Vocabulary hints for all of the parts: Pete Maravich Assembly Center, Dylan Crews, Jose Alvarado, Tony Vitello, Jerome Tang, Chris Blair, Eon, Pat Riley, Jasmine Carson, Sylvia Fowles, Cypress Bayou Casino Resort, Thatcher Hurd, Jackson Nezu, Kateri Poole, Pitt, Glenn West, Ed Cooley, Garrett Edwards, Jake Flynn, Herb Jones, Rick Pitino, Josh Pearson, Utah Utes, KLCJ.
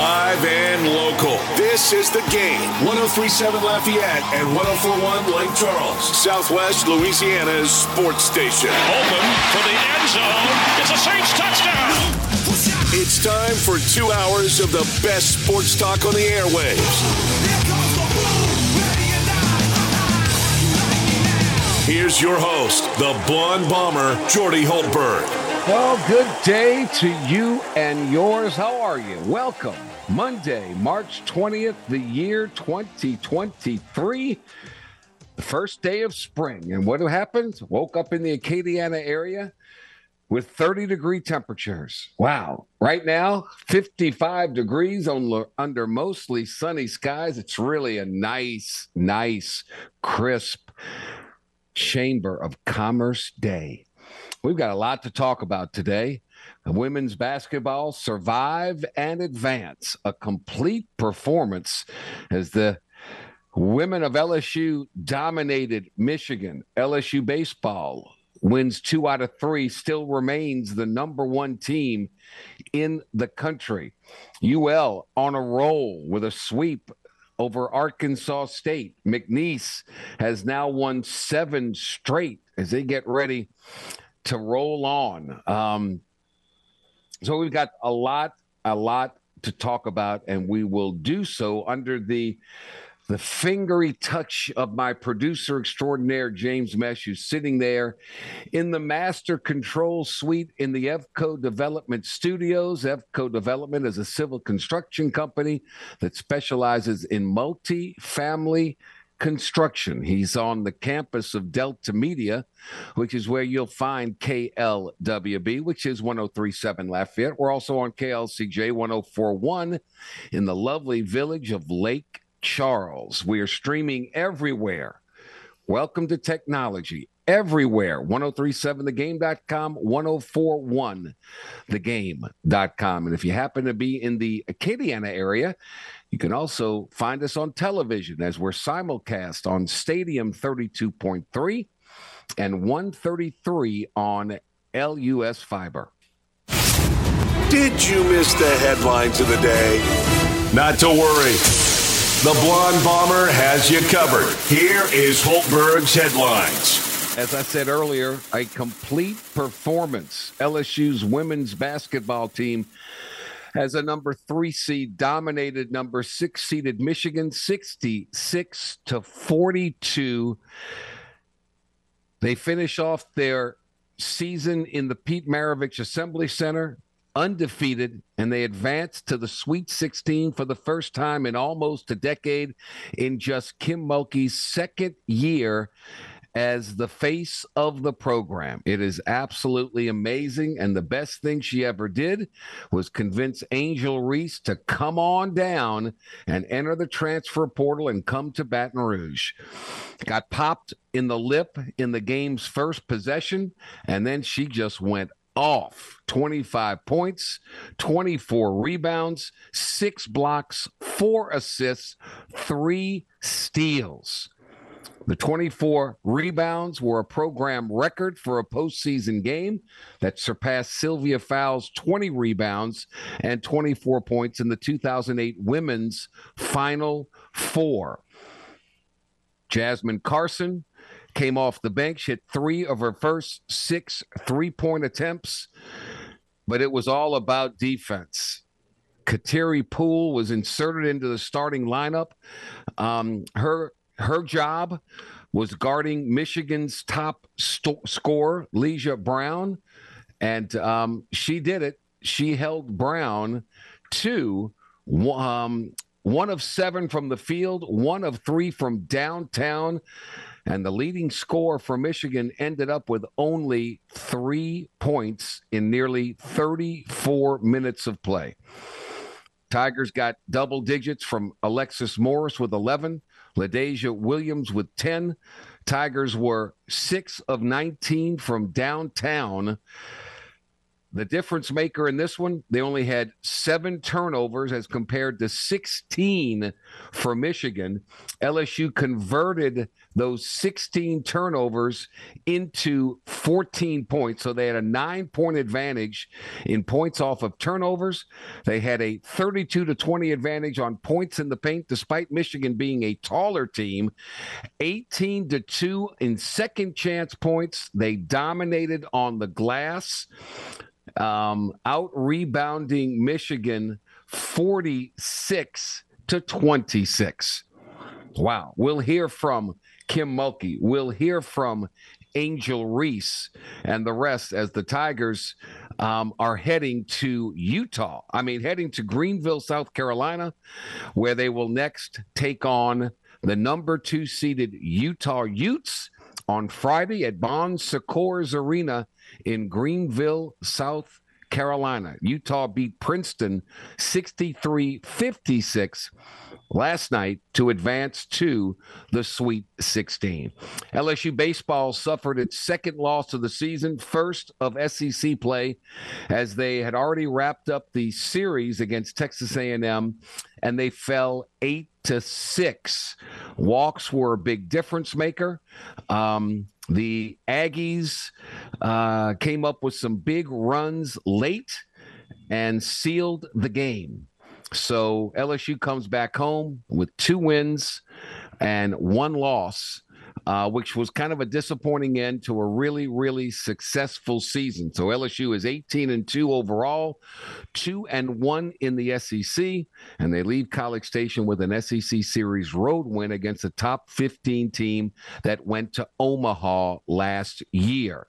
Live and local. This is The Game. 103.7 Lafayette and 104.1 Lake Charles. Southwest Louisiana's sports station. Open for the end zone. It's a Saints touchdown. It's time for 2 hours of the best sports talk on the airwaves. Here's your host, the Blonde Bomber, Jordy Hultberg. Well, good day to you and yours. How are you? Welcome. Monday, March 20th, the year 2023. The first day of spring. And what happened? Woke up in the Acadiana area with 30-degree temperatures. Wow. Right now, 55 degrees under mostly sunny skies. It's really a nice, crisp Chamber of Commerce day. We've got a lot to talk about today. Women's basketball survive and advance. A complete performance as the women of LSU dominated Michigan. LSU baseball wins 2 out of 3, still remains the number one team in the country. UL on a roll with a sweep over Arkansas State. McNeese has now won 7 straight as they get ready to roll on. So we've got a lot to talk about, and we will do so under the fingery touch of my producer extraordinaire, James Mesh, who's sitting there in the master control suite in the EVCO Development Studios. EVCO Development is a civil construction company that specializes in multi-family construction. He's on the campus of Delta Media, which is where you'll find KLWB, which is 103.7 Lafayette. We're also on KLCJ 104.1 in the lovely village of Lake Charles. We are streaming everywhere. Welcome to technology. Everywhere. 1037thegame.com, 1041thegame.com. And if you happen to be in the Acadiana area, you can also find us on television as we're simulcast on Stadium 32.3 and 133 on LUS Fiber. Did you miss the headlines of the day? Not to worry. The Blonde Bomber has you covered. Here is Hultberg's headlines. As I said earlier, a complete performance. LSU's women's basketball team, as a number 3 seed, dominated number 6 seeded Michigan 66-42. They finish off their season in the Pete Maravich Assembly Center undefeated, and they advanced to the Sweet 16 for the first time in almost a decade, in just Kim Mulkey's second year as the face of the program. It is absolutely amazing, and the best thing she ever did was convince Angel Reese to come on down and enter the transfer portal and come to Baton Rouge. Got popped in the lip in the game's first possession, and then she just went off. 25 points, 24 rebounds, 6 blocks, 4 assists, 3 steals. The 24 rebounds were a program record for a postseason game that surpassed Sylvia Fowles' 20 rebounds and 24 points in the 2008 Women's Final Four. Jasmine Carson came off the bench, hit 3 of her first 6 three-point attempts, but it was all about defense. Kateri Poole was inserted into the starting lineup. Her job was guarding Michigan's top scorer, Leisha Brown, and she did it. She held Brown to 1 of 7 from the field, 1 of 3 from downtown, and the leading scorer for Michigan ended up with only 3 points in nearly 34 minutes of play. Tigers got double digits from Alexis Morris with 11. LaDasia Williams with 10. Tigers were 6 of 19 from downtown. The difference maker in this one, they only had 7 turnovers as compared to 16 for Michigan. LSU converted those 16 turnovers into 14 points. So they had a 9-point advantage in points off of turnovers. They had a 32-20 advantage on points in the paint, despite Michigan being a taller team. 18-2 in second chance points. They dominated on the glass, out-rebounding Michigan 46-26. Wow. We'll hear from Kim Mulkey. We'll hear from Angel Reese and the rest as the Tigers are heading to Utah. I mean, heading to Greenville, South Carolina, where they will next take on the number 2 seeded Utah Utes on Friday at Bon Secours Arena in Greenville, South Carolina. Utah beat Princeton 63-56 last night to advance to the Sweet 16. LSU baseball suffered its second loss of the season, first of SEC play, as they had already wrapped up the series against Texas A&M, and they fell 8-6. Walks were a big difference maker. The Aggies came up with some big runs late and sealed the game. So LSU comes back home with 2 wins and 1 loss, which was kind of a disappointing end to a really, really successful season. So LSU is 18-2 overall, 2-1 in the SEC, and they leave College Station with an SEC series road win against a top 15 team that went to Omaha last year.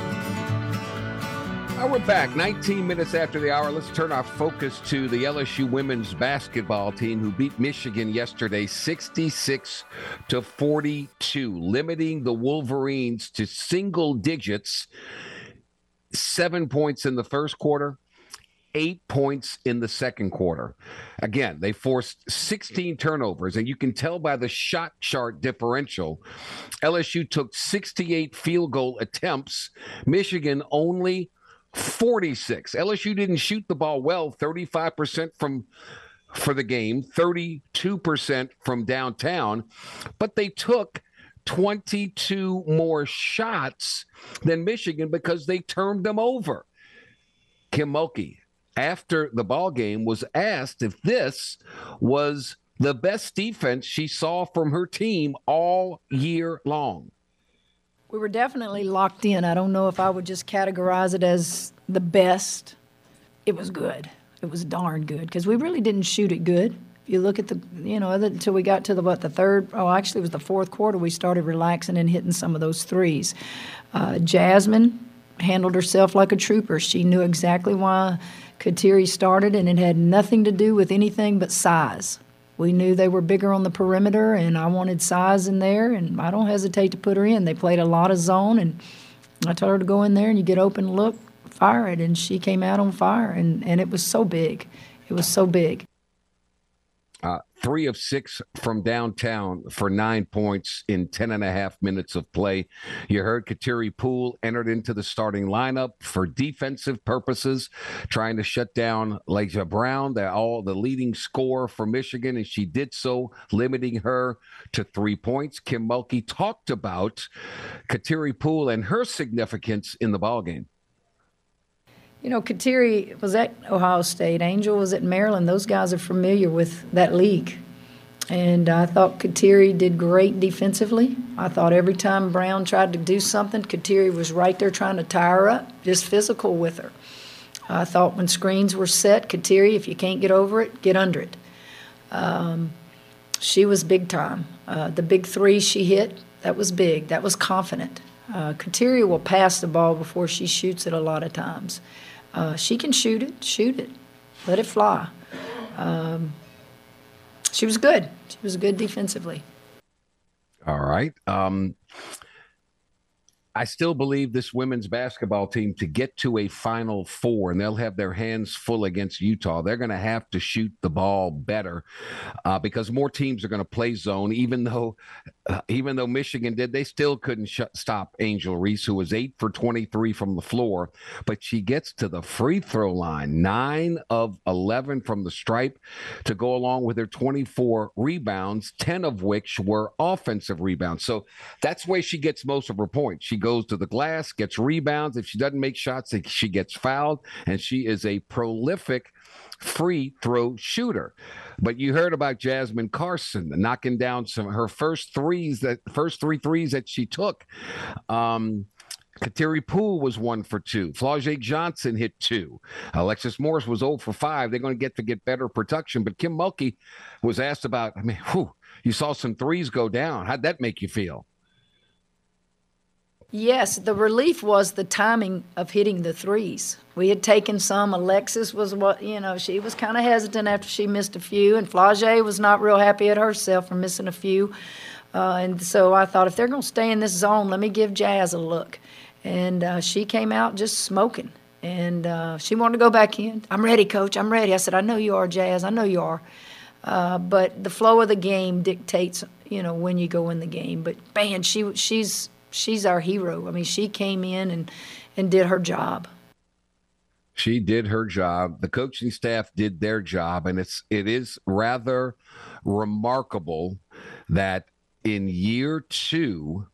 We're back 19 minutes after the hour. Let's turn our focus to the LSU women's basketball team who beat Michigan yesterday 66-42, limiting the Wolverines to single digits, 7 points in the first quarter, 8 points in the second quarter. Again, they forced 16 turnovers, and you can tell by the shot chart differential, LSU took 68 field goal attempts. Michigan only 46. LSU didn't shoot the ball well, 35% for the game, 32% from downtown, but they took 22 more shots than Michigan because they turned them over. Kim Mulkey, after the ball game, was asked if this was the best defense she saw from her team all year long. We were definitely locked in. I don't know if I would just categorize it as the best. It was good. It was darn good because we really didn't shoot it good. If you look at the, you know, until we got to the fourth quarter, we started relaxing and hitting some of those threes. Jasmine handled herself like a trooper. She knew exactly why Kateri started, and it had nothing to do with anything but size. We knew they were bigger on the perimeter, and I wanted size in there, and I don't hesitate to put her in. They played a lot of zone, and I told her to go in there, and you get open, look, fire it, and she came out on fire, and it was so big. It was so big. 3 of 6 from downtown for 9 points in 10.5 minutes of play. You heard Kateri Poole entered into the starting lineup for defensive purposes, trying to shut down Leisha Brown, the leading scorer for Michigan, and she did so, limiting her to 3 points. Kim Mulkey talked about Kateri Poole and her significance in the ballgame. You know, Kateri was at Ohio State. Angel was at Maryland. Those guys are familiar with that league. And I thought Kateri did great defensively. I thought every time Brown tried to do something, Kateri was right there trying to tie her up, just physical with her. I thought when screens were set, Kateri, if you can't get over it, get under it. She was big time. The big three she hit, that was big. That was confident. Kateri will pass the ball before she shoots it a lot of times. She can shoot it, let it fly. She was good. She was good defensively. All right. I still believe this women's basketball team to get to a Final Four, and they'll have their hands full against Utah. They're going to have to shoot the ball better because more teams are going to play zone. Even though Michigan did, they still couldn't stop Angel Reese, who was 8 for 23 from the floor. But she gets to the free throw line, 9 of 11 from the stripe, to go along with her 24 rebounds, 10 of which were offensive rebounds. So that's where she gets most of her points. She goes to the glass, gets rebounds. If she doesn't make shots, she gets fouled, and she is a prolific free throw shooter. But you heard about Jasmine Carson knocking down her first three threes that she took. Kateri Poole was 1 for 2. Flau'jae Johnson hit 2. Alexis Morris was 0 for 5. They're going to get better production. But Kim Mulkey was asked about, you saw some threes go down. How'd that make you feel? Yes, the relief was the timing of hitting the threes. We had taken some. Alexis was, she was kind of hesitant after she missed a few, and Flage was not real happy at herself for missing a few. And so I thought, if they're going to stay in this zone, let me give Jazz a look. And she came out just smoking, and she wanted to go back in. I'm ready, Coach, I'm ready. I said, I know you are, Jazz, I know you are. But the flow of the game dictates, when you go in the game. But, man, she's our hero. I mean, she came in and did her job. She did her job. The coaching staff did their job, and it is rather remarkable that in year two,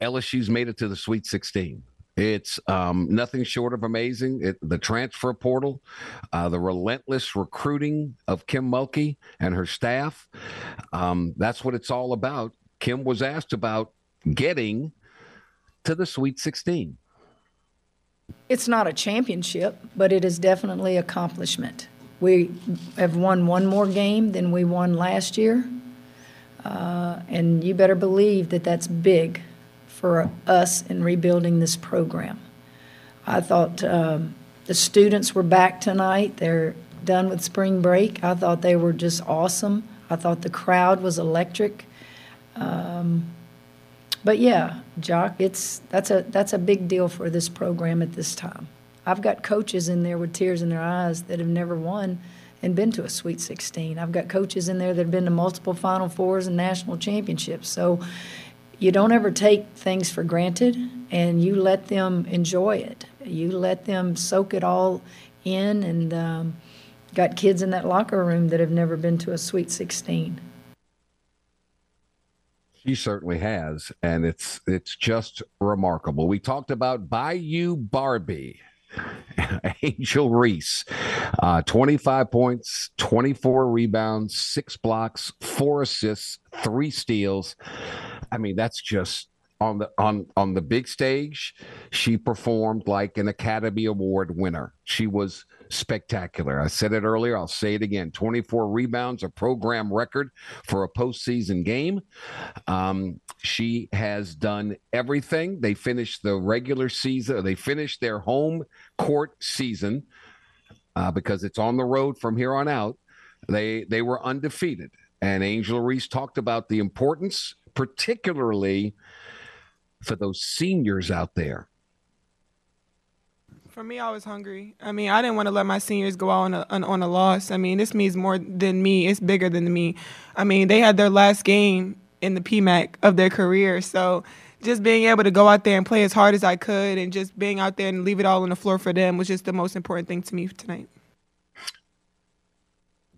LSU's made it to the Sweet 16. It's nothing short of amazing. The transfer portal, the relentless recruiting of Kim Mulkey and her staff, that's what it's all about. Kim was asked about getting to the Sweet 16. It's not a championship, but it is definitely accomplishment. We have won one more game than we won last year, and you better believe that that's big for us in rebuilding this program. I thought the students were back tonight. They're done with spring break. I thought they were just awesome. I thought the crowd was electric. But yeah, Jock, that's a big deal for this program at this time. I've got coaches in there with tears in their eyes that have never won and been to a Sweet 16. I've got coaches in there that have been to multiple Final Fours and national championships. So you don't ever take things for granted, and you let them enjoy it. You let them soak it all in, and got kids in that locker room that have never been to a Sweet 16. She certainly has, and it's just remarkable. We talked about Bayou Barbie, Angel Reese, 25 points, 24 rebounds, 6 blocks, 4 assists, 3 steals. I mean, that's just on the big stage. She performed like an Academy Award winner. She was spectacular. I said it earlier. I'll say it again. 24 rebounds, a program record for a postseason game. She has done everything. They finished the regular season. They finished their home court season because it's on the road from here on out. They were undefeated. And Angel Reese talked about the importance, particularly for those seniors out there. For me, I was hungry. I mean, I didn't want to let my seniors go out on a loss. I mean, this means more than me. It's bigger than me. I mean, they had their last game in the PMAC of their career. So just being able to go out there and play as hard as I could and just being out there and leave it all on the floor for them was just the most important thing to me tonight.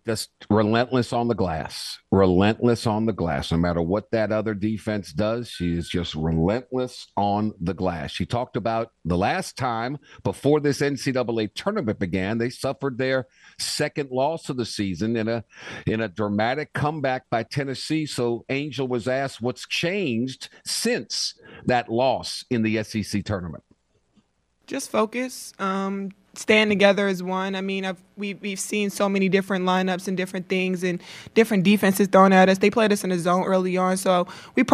Just relentless on the glass, relentless on the glass. No matter what that other defense does, she is just relentless on the glass. She talked about the last time before this NCAA tournament began, they suffered their second loss of the season in a dramatic comeback by Tennessee. So Angel was asked what's changed since that loss in the SEC tournament. Just focus. Stand together as one. I mean, we've seen so many different lineups and different things and different defenses thrown at us. They played us in a zone early on, so we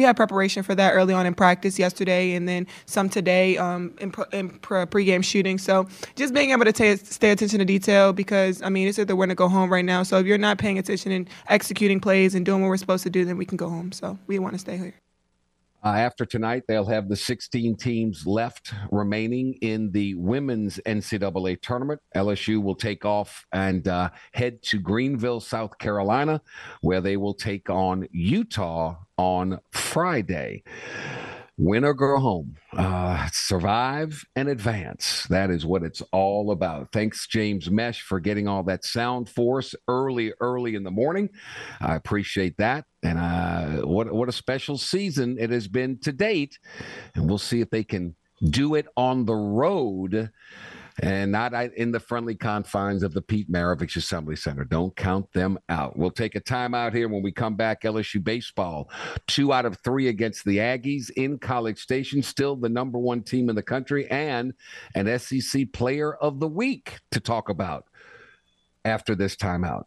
had preparation for that early on in practice yesterday and then some today in pregame shooting. So just being able to stay attention to detail because, I mean, it's either win or go home right now. So if you're not paying attention and executing plays and doing what we're supposed to do, then we can go home. So we want to stay here. After tonight, they'll have the 16 teams left remaining in the women's NCAA tournament. LSU will take off and head to Greenville, South Carolina, where they will take on Utah on Friday. Win or go home. Survive and advance. That is what it's all about. Thanks, James Mesh, for getting all that sound for us early in the morning. I appreciate that. And what a special season it has been to date. And we'll see if they can do it on the road and not in the friendly confines of the Pete Maravich Assembly Center. Don't count them out. We'll take a timeout here. When we come back, LSU baseball, 2 out of 3 against the Aggies in College Station, still the #1 team in the country, and an SEC Player of the Week to talk about after this timeout.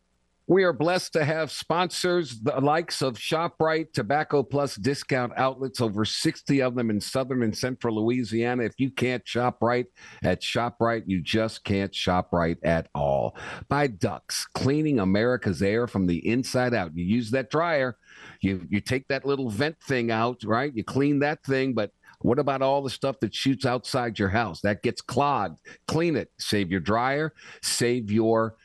We are blessed to have sponsors, the likes of ShopRite, Tobacco Plus discount outlets, over 60 of them in southern and central Louisiana. If you can't shop right at ShopRite, you just can't shop right at all. By Ducks, cleaning America's air from the inside out. You use that dryer, you take that little vent thing out, right? You clean that thing, but what about all the stuff that shoots outside your house? That gets clogged. Clean it. Save your dryer. Save your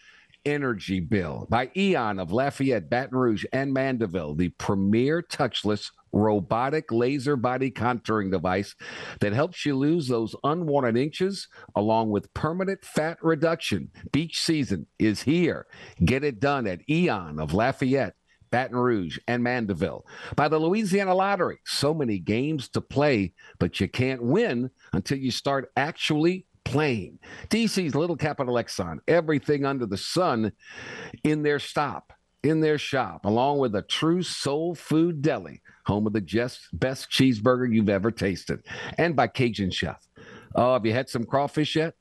energy bill. By Eon of Lafayette, Baton Rouge, and Mandeville, the premier touchless robotic laser body contouring device that helps you lose those unwanted inches along with permanent fat reduction. Beach season is here. Get it done at Eon of Lafayette, Baton Rouge, and Mandeville. By the Louisiana Lottery, so many games to play, but you can't win until you start actually playing. DC's Little Capital Exxon, everything under the sun in their shop, along with a true soul food deli, home of the best cheeseburger you've ever tasted. And by Cajun Chef. Oh, have you had some crawfish yet?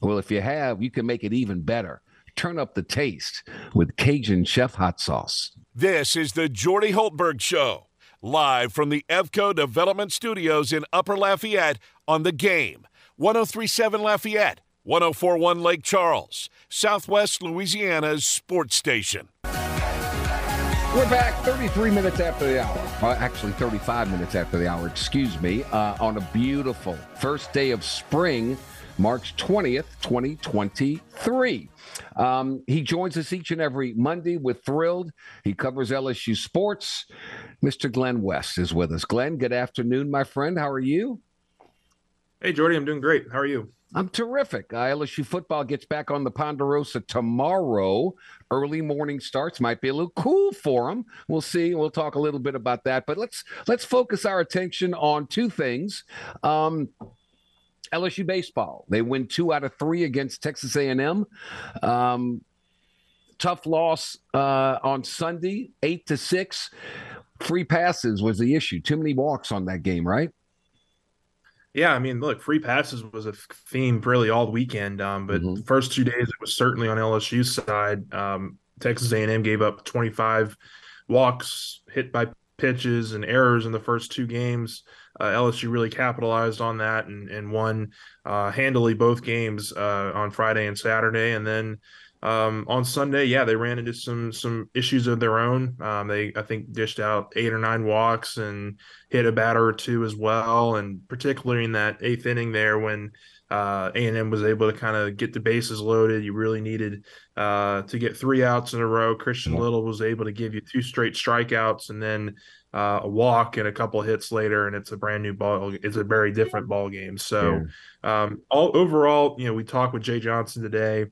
Well, if you have, you can make it even better. Turn up the taste with Cajun Chef hot sauce. This is the Jordy Hultberg Show, live from the EVCO Development Studios in Upper Lafayette on The Game. 103.7 Lafayette, 104.1 Lake Charles, Southwest Louisiana's sports station. We're back 33 minutes after the hour. Well, actually, 35 minutes after the hour, excuse me, on a beautiful first day of spring, March 20th, 2023. He joins us each and every Monday. We're thrilled. He covers LSU sports. Mr. Glenn West is with us. Glenn, good afternoon, my friend. How are you? Hey, Jordy, I'm doing great. How are you? I'm terrific. LSU football gets back on the Ponderosa tomorrow. Early morning starts. Might be a little cool for them. We'll see. We'll talk a little bit about that. But let's focus our attention on two things. LSU baseball. They win 2 out of 3 against Texas A&M. Tough loss on Sunday, 8-6. Free passes was the issue. Too many walks on that game, right? Yeah, I mean, look, free passes was a theme really all weekend, but the first 2 days it was certainly on LSU's side. Texas A&M gave up 25 walks, hit by pitches, and errors in the first 2 games. LSU really capitalized on that and won handily both games on Friday and Saturday. And then on Sunday, yeah, they ran into some issues of their own. They, I think, dished out 8 or 9 walks and hit a batter or two as well. And particularly in that 8th inning there when A&M was able to kind of get the bases loaded, you really needed to get 3 outs in a row. Christian Little was able to give you 2 straight strikeouts and then a walk and a couple hits later, and it's a brand new ball. It's a very different ball game. So overall, you know, we talked with Jay Johnson today.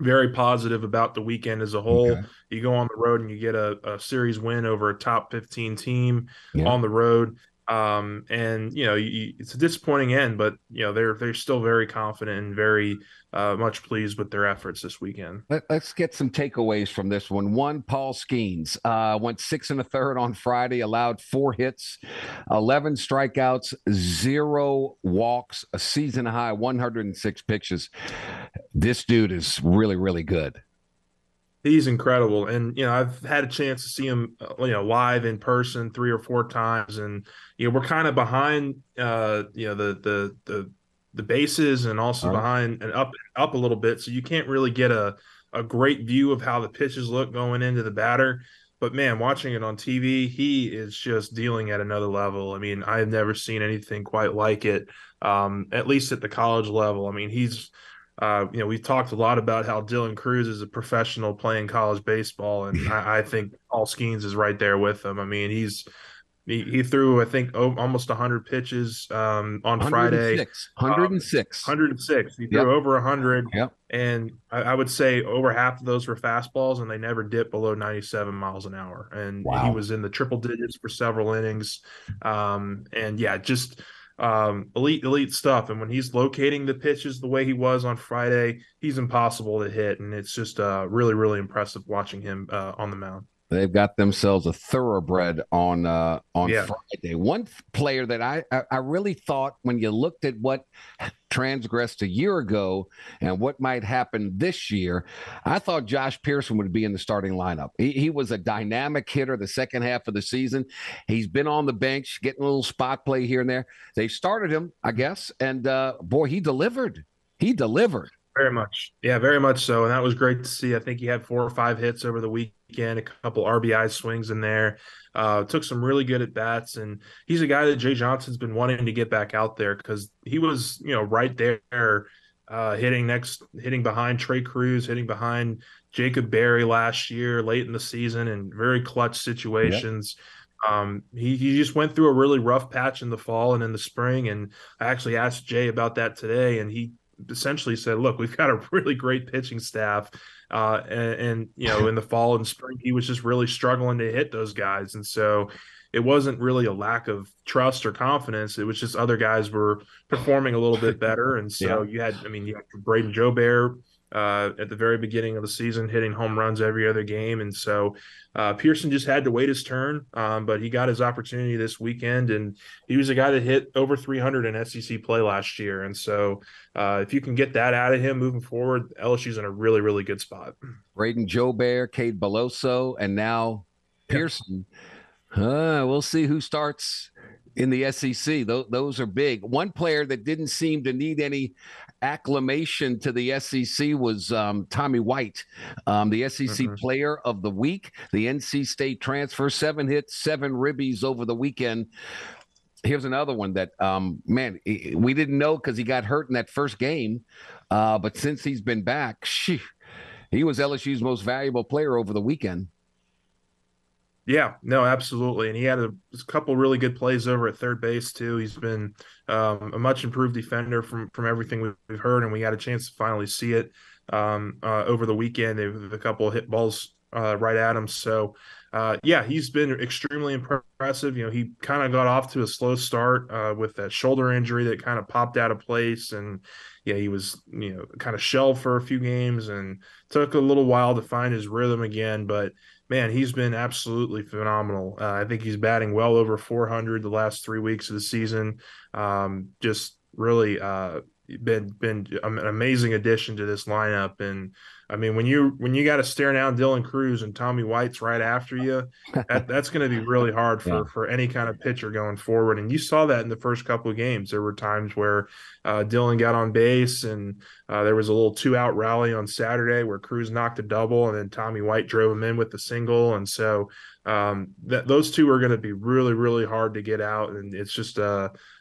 Very positive about the weekend as a whole. Okay. You go on the road and you get a series win over a top 15 team on the road. And, you know, it's a disappointing end, but, you know, they're still very confident and very much pleased with their efforts this weekend. Let's get some takeaways from this one. One, Paul Skeens went 6 1/3 on Friday, allowed 4 hits, 11 strikeouts, 0 walks, a season high, 106 pitches. This dude is really, really good. He's incredible. And, you know, I've had a chance to see him, you know, live in person 3 or 4 times. And, you know, we're kind of behind, you know, the bases and also behind and up a little bit. So you can't really get a great view of how the pitches look going into the batter. But, man, watching it on TV, he is just dealing at another level. I mean, I've never seen anything quite like it, at least at the college level. I mean, he's – you know, we've talked a lot about how Dylan Crews is a professional playing college baseball, and I think Paul Skeens is right there with him. I mean, he threw, I think, almost 100 pitches on 106. Friday. 106. 106. He threw over 100, and I would say over half of those were fastballs, and they never dipped below 97 miles an hour. And he was in the triple digits for several innings. And, yeah, just – elite stuff. And when he's locating the pitches the way he was on Friday, he's impossible to hit. And it's just really, really impressive watching him on the mound. They've got themselves a thoroughbred on Friday. One player that I really thought, when you looked at what transgressed a year ago and what might happen this year, I thought Josh Pearson would be in the starting lineup. He was a dynamic hitter the second half of the season. He's been on the bench, getting a little spot play here and there. They started him, I guess, and boy, he delivered. He delivered. Very much. Yeah, very much so. And that was great to see. I think he had 4 or 5 hits over the weekend, a couple RBI swings in there. Took some really good at-bats. And he's a guy that Jay Johnson's been wanting to get back out there because he was, right there hitting behind Trey Crews, hitting behind Jacob Berry last year late in the season in very clutch situations. Yeah. He just went through a really rough patch in the fall and in the spring. And I actually asked Jay about that today, and he essentially said, look, we've got a really great pitching staff. And in the fall and spring, he was just really struggling to hit those guys. And so it wasn't really a lack of trust or confidence. It was just other guys were performing a little bit better. And so you had Braden Jobert at the very beginning of the season, hitting home runs every other game. And so Pearson just had to wait his turn, but he got his opportunity this weekend, and he was a guy that hit over 300 in SEC play last year. And so if you can get that out of him moving forward, LSU's in a really, really good spot. Braden Jobert, Cade Beloso, and now Pearson. We'll see who starts in the SEC. Those are big. One player that didn't seem to need any acclamation to the SEC was Tommy White, the SEC Player of the Week, the NC State transfer. 7 hits, 7 ribbies over the weekend. Here's another one that, we didn't know because he got hurt in that first game. But since he's been back, he was LSU's most valuable player over the weekend. Yeah, no, absolutely. And he had a couple really good plays over at third base, too. He's been a much improved defender from everything we've heard, and we had a chance to finally see it over the weekend. They have a couple of hit balls right at him. So, he's been extremely impressive. He kind of got off to a slow start with that shoulder injury that kind of popped out of place. And, he was, kind of shelved for a few games and took a little while to find his rhythm again. But, man, he's been absolutely phenomenal. I think he's batting well over 400 the last 3 weeks of the season. Just really been an amazing addition to this lineup. And I mean, when you got to stare down Dylan Crews and Tommy White's right after you, that's going to be really hard for any kind of pitcher going forward. And you saw that in the first couple of games. There were times where Dylan got on base, and there was a little 2-out rally on Saturday where Crews knocked a double, and then Tommy White drove him in with the single. And so those two are going to be really, really hard to get out. And it's just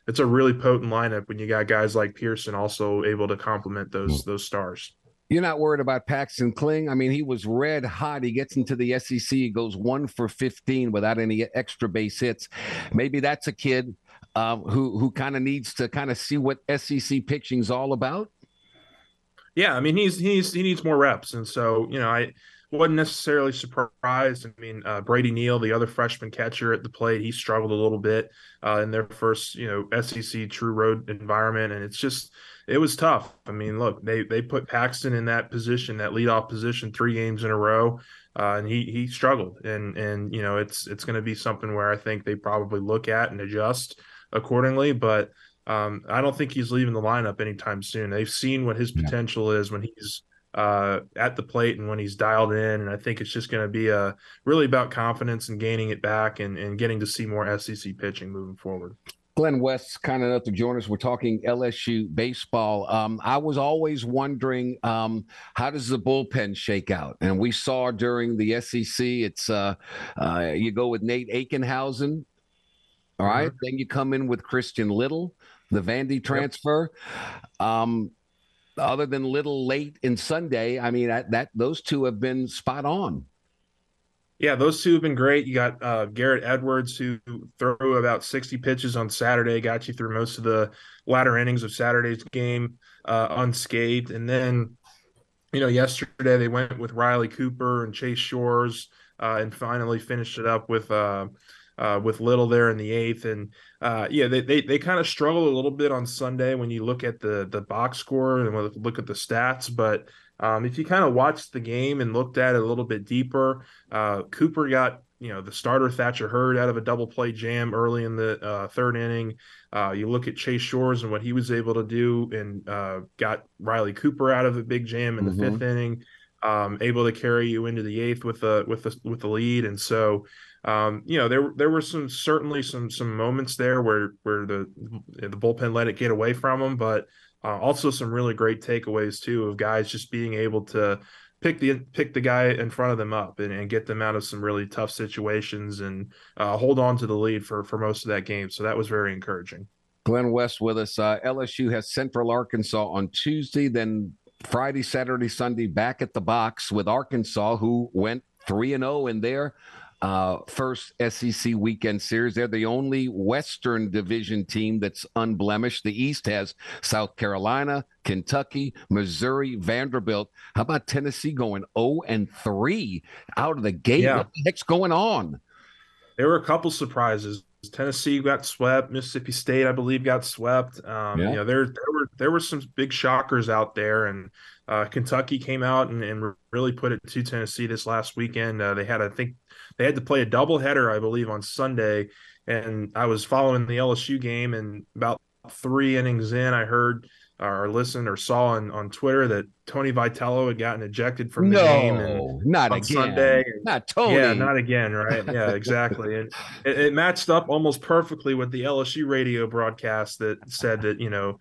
it's a really potent lineup when you got guys like Pearson also able to complement those stars. You're not worried about Paxton Kling. I mean, he was red hot. He gets into the SEC. He goes 1 for 15 without any extra base hits. Maybe that's a kid who kind of needs to kind of see what SEC pitching is all about. Yeah, I mean, he needs more reps, and so I wasn't necessarily surprised. I mean, Brady Neal, the other freshman catcher at the plate, he struggled a little bit in their first, SEC true road environment. And it was tough. I mean, look, they put Paxton in that position, that leadoff position, 3 games in a row. And he struggled. And it's going to be something where I think they probably look at and adjust accordingly. But I don't think he's leaving the lineup anytime soon. They've seen what his potential is when he's at the plate and when he's dialed in, and I think it's just going to be really about confidence and gaining it back and getting to see more SEC pitching moving forward. Glenn West's kind enough to join us. We're talking LSU baseball. I was always wondering how does the bullpen shake out? And we saw during the SEC, it's you go with Nate Akenhausen, all right? Mm-hmm. Then you come in with Christian Little, the Vandy transfer. Yep. Other than Little late in Sunday, I mean, those two have been spot on. Yeah, those two have been great. You got Garrett Edwards, who threw about 60 pitches on Saturday, got you through most of the latter innings of Saturday's game unscathed. And then, yesterday they went with Riley Cooper and Chase Shores and finally finished it up with Little there in the 8th. And they kind of struggled a little bit on Sunday when you look at the box score and look at the stats, but If you kind of watched the game and looked at it a little bit deeper, Cooper got, the starter Thatcher Hurd out of a double play jam early in the third inning. You look at Chase Shores and what he was able to do, and got Riley Cooper out of a big jam in the fifth inning, able to carry you into the eighth with the lead. And so, there were some moments there where the bullpen let it get away from them, but also some really great takeaways too, of guys just being able to pick the guy in front of them up and get them out of some really tough situations and hold on to the lead for most of that game. So that was very encouraging. Glenn West with us. LSU has Central Arkansas on Tuesday, then Friday, Saturday, Sunday back at the box with Arkansas, who went 3-0 in their first SEC weekend series. They're the only Western Division team that's unblemished. The East has South Carolina, Kentucky, Missouri, Vanderbilt. How about Tennessee going 0-3 out of the gate? Yeah. What the heck's going on? There were a couple surprises. Tennessee got swept. Mississippi State, I believe, got swept. There were some big shockers out there, and Kentucky came out and really put it to Tennessee this last weekend. They had to play a doubleheader, I believe, on Sunday, and I was following the LSU game, and about three innings in, I heard or listened or saw on Twitter that Tony Vitello had gotten ejected from the game. And not on again. Sunday. Not Tony. Yeah, not again, right? Yeah, exactly. And it matched up almost perfectly with the LSU radio broadcast that said that,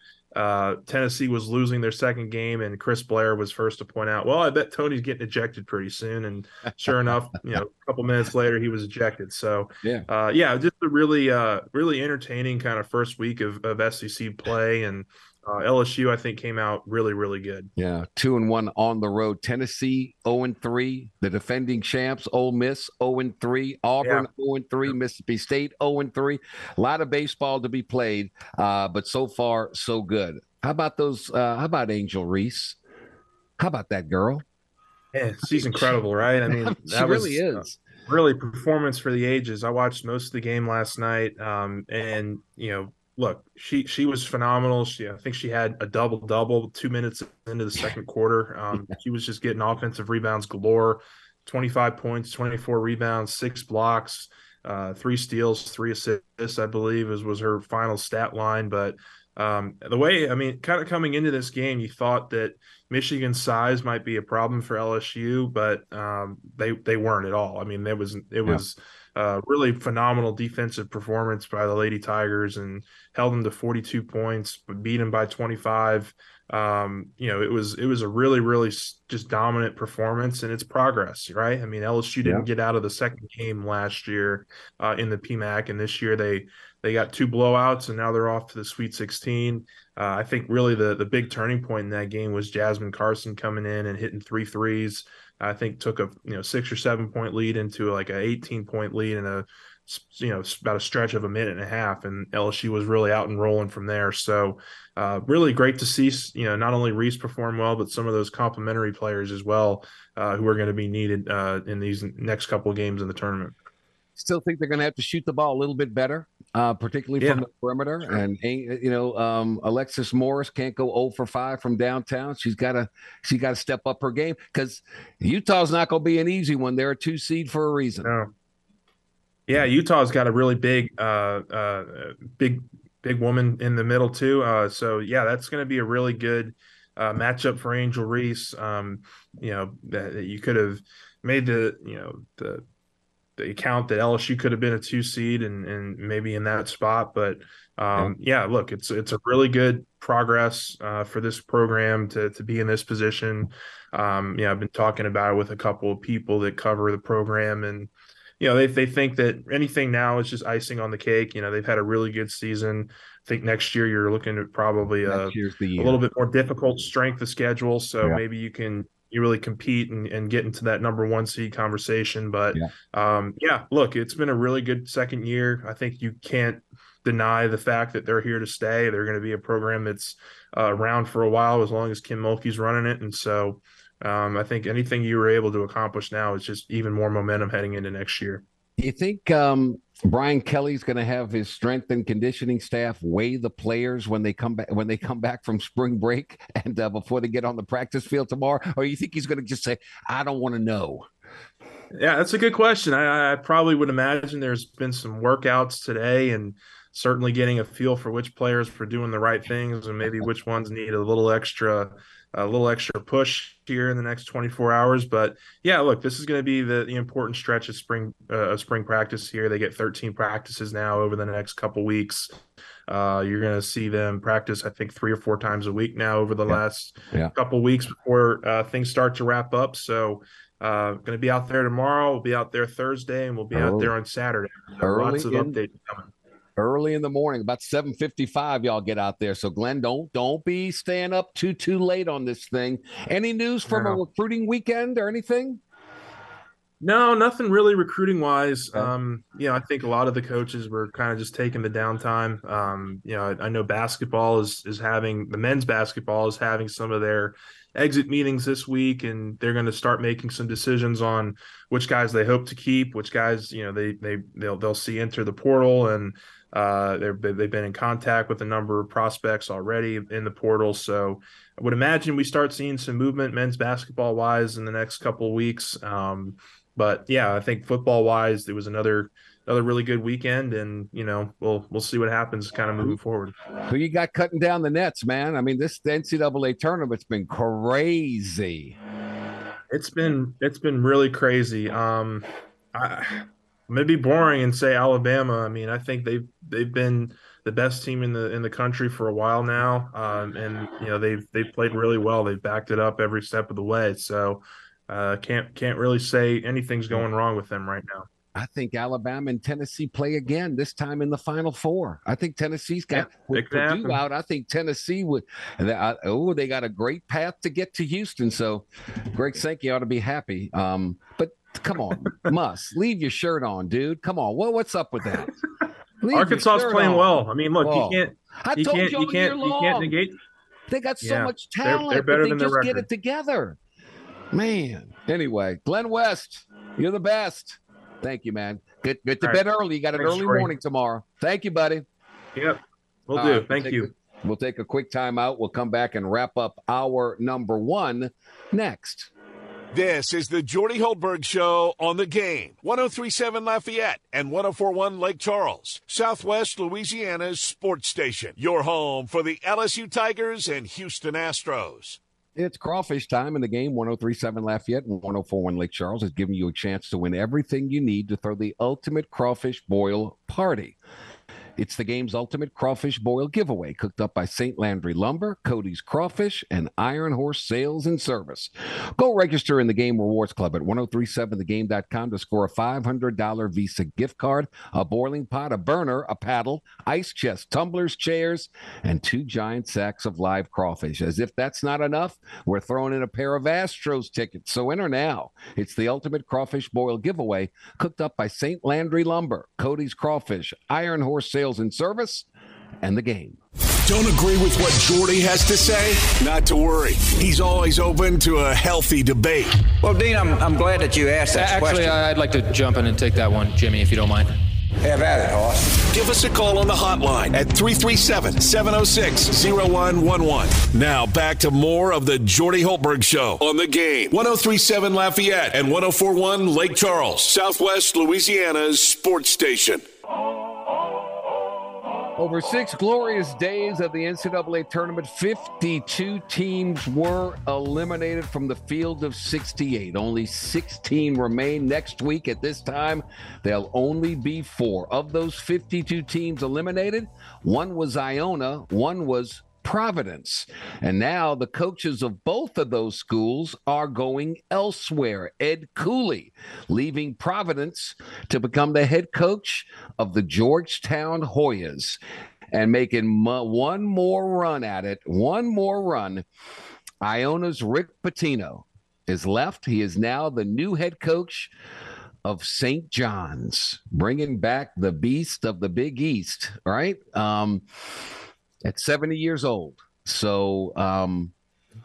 Tennessee was losing their second game, and Chris Blair was first to point out, well, I bet Tony's getting ejected pretty soon. And sure enough, a couple minutes later, he was ejected. So, just a really, really entertaining kind of first week of SEC play. And LSU, I think, came out really, really good. Yeah, 2-1 on the road. Tennessee 0-3, the defending champs. Ole Miss 0-3, Auburn 0-3, Mississippi State 0-3. A lot of baseball to be played, but so far so good. How about those? How about Angel Reese? How about that girl? Yeah, she's incredible, right? I mean, she really is. Really performance for the ages. I watched most of the game last night, and look, she was phenomenal. I think she had a double-double 2 minutes into the second quarter. She was just getting offensive rebounds galore, 25 points, 24 rebounds, 6 blocks, 3 steals, 3 assists, I believe was her final stat line. But kind of coming into this game, you thought that Michigan's size might be a problem for LSU, but they weren't at all. I mean, it was – really phenomenal defensive performance by the Lady Tigers, and held them to 42 points, but beat them by 25. It was a really, really just dominant performance, and it's progress, right? I mean, LSU didn't get out of the second game last year in the PMAC, and this year they got 2 blowouts, and now they're off to the Sweet 16. I think really the big turning point in that game was Jasmine Carson coming in and hitting 3 threes. I think took a 6 or 7 point lead into like a 18 point lead in a about a stretch of a minute and a half, and LSU was really out and rolling from there. So really great to see not only Reese perform well, but some of those complementary players as well who are going to be needed in these next couple of games in the tournament. Still think they're going to have to shoot the ball a little bit better, particularly from the perimeter. Sure. And Alexis Morris can't go 0 for 5 from downtown. She's got to step up her game, because Utah's not going to be an easy one. They're a 2 seed for a reason. No. Yeah, Utah's got a really big, big woman in the middle too. That's going to be a really good matchup for Angel Reese. You could have made the account that LSU could have been a 2 seed and maybe in that spot. But look, it's a really good progress for this program to be in this position. I've been talking about it with a couple of people that cover the program, and they think that anything now is just icing on the cake. They've had a really good season. I think next year you're looking at probably a little bit more difficult strength of schedule. So maybe you really compete and get into that number 1 seed conversation. But look, it's been a really good second year. I think you can't deny the fact that they're here to stay. They're going to be a program that's around for a while, as long as Kim Mulkey's running it. And so I think anything you were able to accomplish now is just even more momentum heading into next year. Do you think Brian Kelly's going to have his strength and conditioning staff weigh the players when they come back from spring break and before they get on the practice field tomorrow. Or you think he's going to just say, I don't want to know? Yeah, that's a good question. I probably would imagine there's been some workouts today and certainly getting a feel for which players were doing the right things and maybe which ones need a little extra push here in the next 24 hours. But yeah, look, this is going to be the important stretch of spring practice here. They get 13 practices now over the next couple weeks. You're going to see them practice, I think, 3 or 4 times a week now over the last couple weeks before things start to wrap up. So going to be out there tomorrow. We'll be out there Thursday, and we'll be out there on Saturday. So lots of updates coming. Early in the morning, about 7:55, y'all get out there. So, Glenn, don't be staying up too late on this thing. Any news from a recruiting weekend or anything? No, nothing really recruiting-wise. I think a lot of the coaches were kind of just taking the downtime. I know basketball is having some of their exit meetings this week, and they're going to start making some decisions on which guys they hope to keep, which guys they'll see enter the portal, and they've been in contact with a number of prospects already in the portal. So I would imagine we start seeing some movement men's basketball wise in the next couple of weeks. But yeah, I think football wise, there was another really good weekend, and we'll see what happens kind of moving forward. Who you got cutting down the nets, man? I mean, this NCAA tournament's been crazy. It's been really crazy. I'm gonna be boring and say Alabama. I mean, I think they've been the best team in the country for a while now, they've played really well. They've backed it up every step of the way. So can't really say anything's going wrong with them right now. I think Alabama and Tennessee play again, this time in the Final Four. I think Tennessee's got Purdue out. I think Tennessee they got a great path to get to Houston. So Greg Sankey ought to be happy. But come on, Muss, leave your shirt on, dude. Come on. What's up with that? Arkansas's playing well. I mean, look, you can't negate. They got so much talent. They're better than their record. Just get it together, man. Anyway, Glenn West, you're the best. Thank you, man. Get to bed early. You got an early morning tomorrow. Thank you, buddy. Yep, will do. Thank you. We'll take a quick time out. We'll come back and wrap up our number one next. This is the Jordy Hultberg Show on the Game. 103.7 Lafayette and 104.1 Lake Charles, Southwest Louisiana's sports station. Your home for the LSU Tigers and Houston Astros. It's crawfish time in the Game. 103.7 Lafayette and 104.1 Lake Charles is giving you a chance to win everything you need to throw the ultimate crawfish boil party. It's the Game's ultimate crawfish boil giveaway, cooked up by St. Landry Lumber, Cody's Crawfish, and Iron Horse Sales and Service. Go register in the Game Rewards Club at 1037thegame.com to score a $500 Visa gift card, a boiling pot, a burner, a paddle, ice chest, tumblers, chairs, and 2 giant sacks of live crawfish. As if that's not enough, we're throwing in a pair of Astros tickets. So enter now. It's the ultimate crawfish boil giveaway, cooked up by St. Landry Lumber, Cody's Crawfish, Iron Horse Sales and Service, and the Game. Don't agree with what Jordy has to say? Not to worry. He's always open to a healthy debate. Well, Dean, I'm glad that you asked that question. Actually, I'd like to jump in and take that one, Jimmy, if you don't mind. Have at it, Hoss. Give us a call on the hotline at 337-706-0111. Now back to more of the Jordy Hultberg Show on the Game. 103.7 Lafayette and 104.1 Lake Charles, Southwest Louisiana's sports station. Over 6 glorious days of the NCAA tournament, 52 teams were eliminated from the field of 68. Only 16 remain. Next week at this time, there'll only be 4. Of those 52 teams eliminated, one was Iona, one was Providence. And now the coaches of both of those schools are going elsewhere. Ed Cooley leaving Providence to become the head coach of the Georgetown Hoyas and making one more run at it. One more run. Iona's Rick Pitino is left. He is now the new head coach of St. John's, bringing back the beast of the Big East, right? At 70 years old. So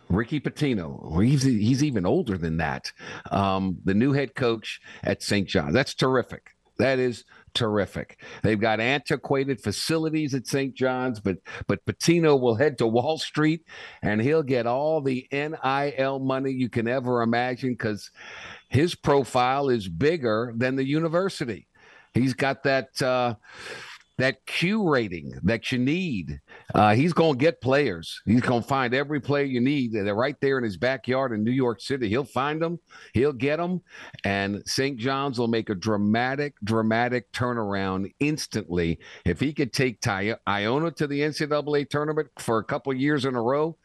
Ricky Pitino, he's even older than that. The new head coach at St. John's. That's terrific. That is terrific. They've got antiquated facilities at St. John's, but Pitino will head to Wall Street and he'll get all the NIL money you can ever imagine because his profile is bigger than the university. He's got that that Q rating that you need. He's going to get players. He's going to find every player you need. They're right there in his backyard in New York City. He'll find them. He'll get them. And St. John's will make a dramatic turnaround instantly. If he could take Iona to the NCAA tournament for a couple of years in a row,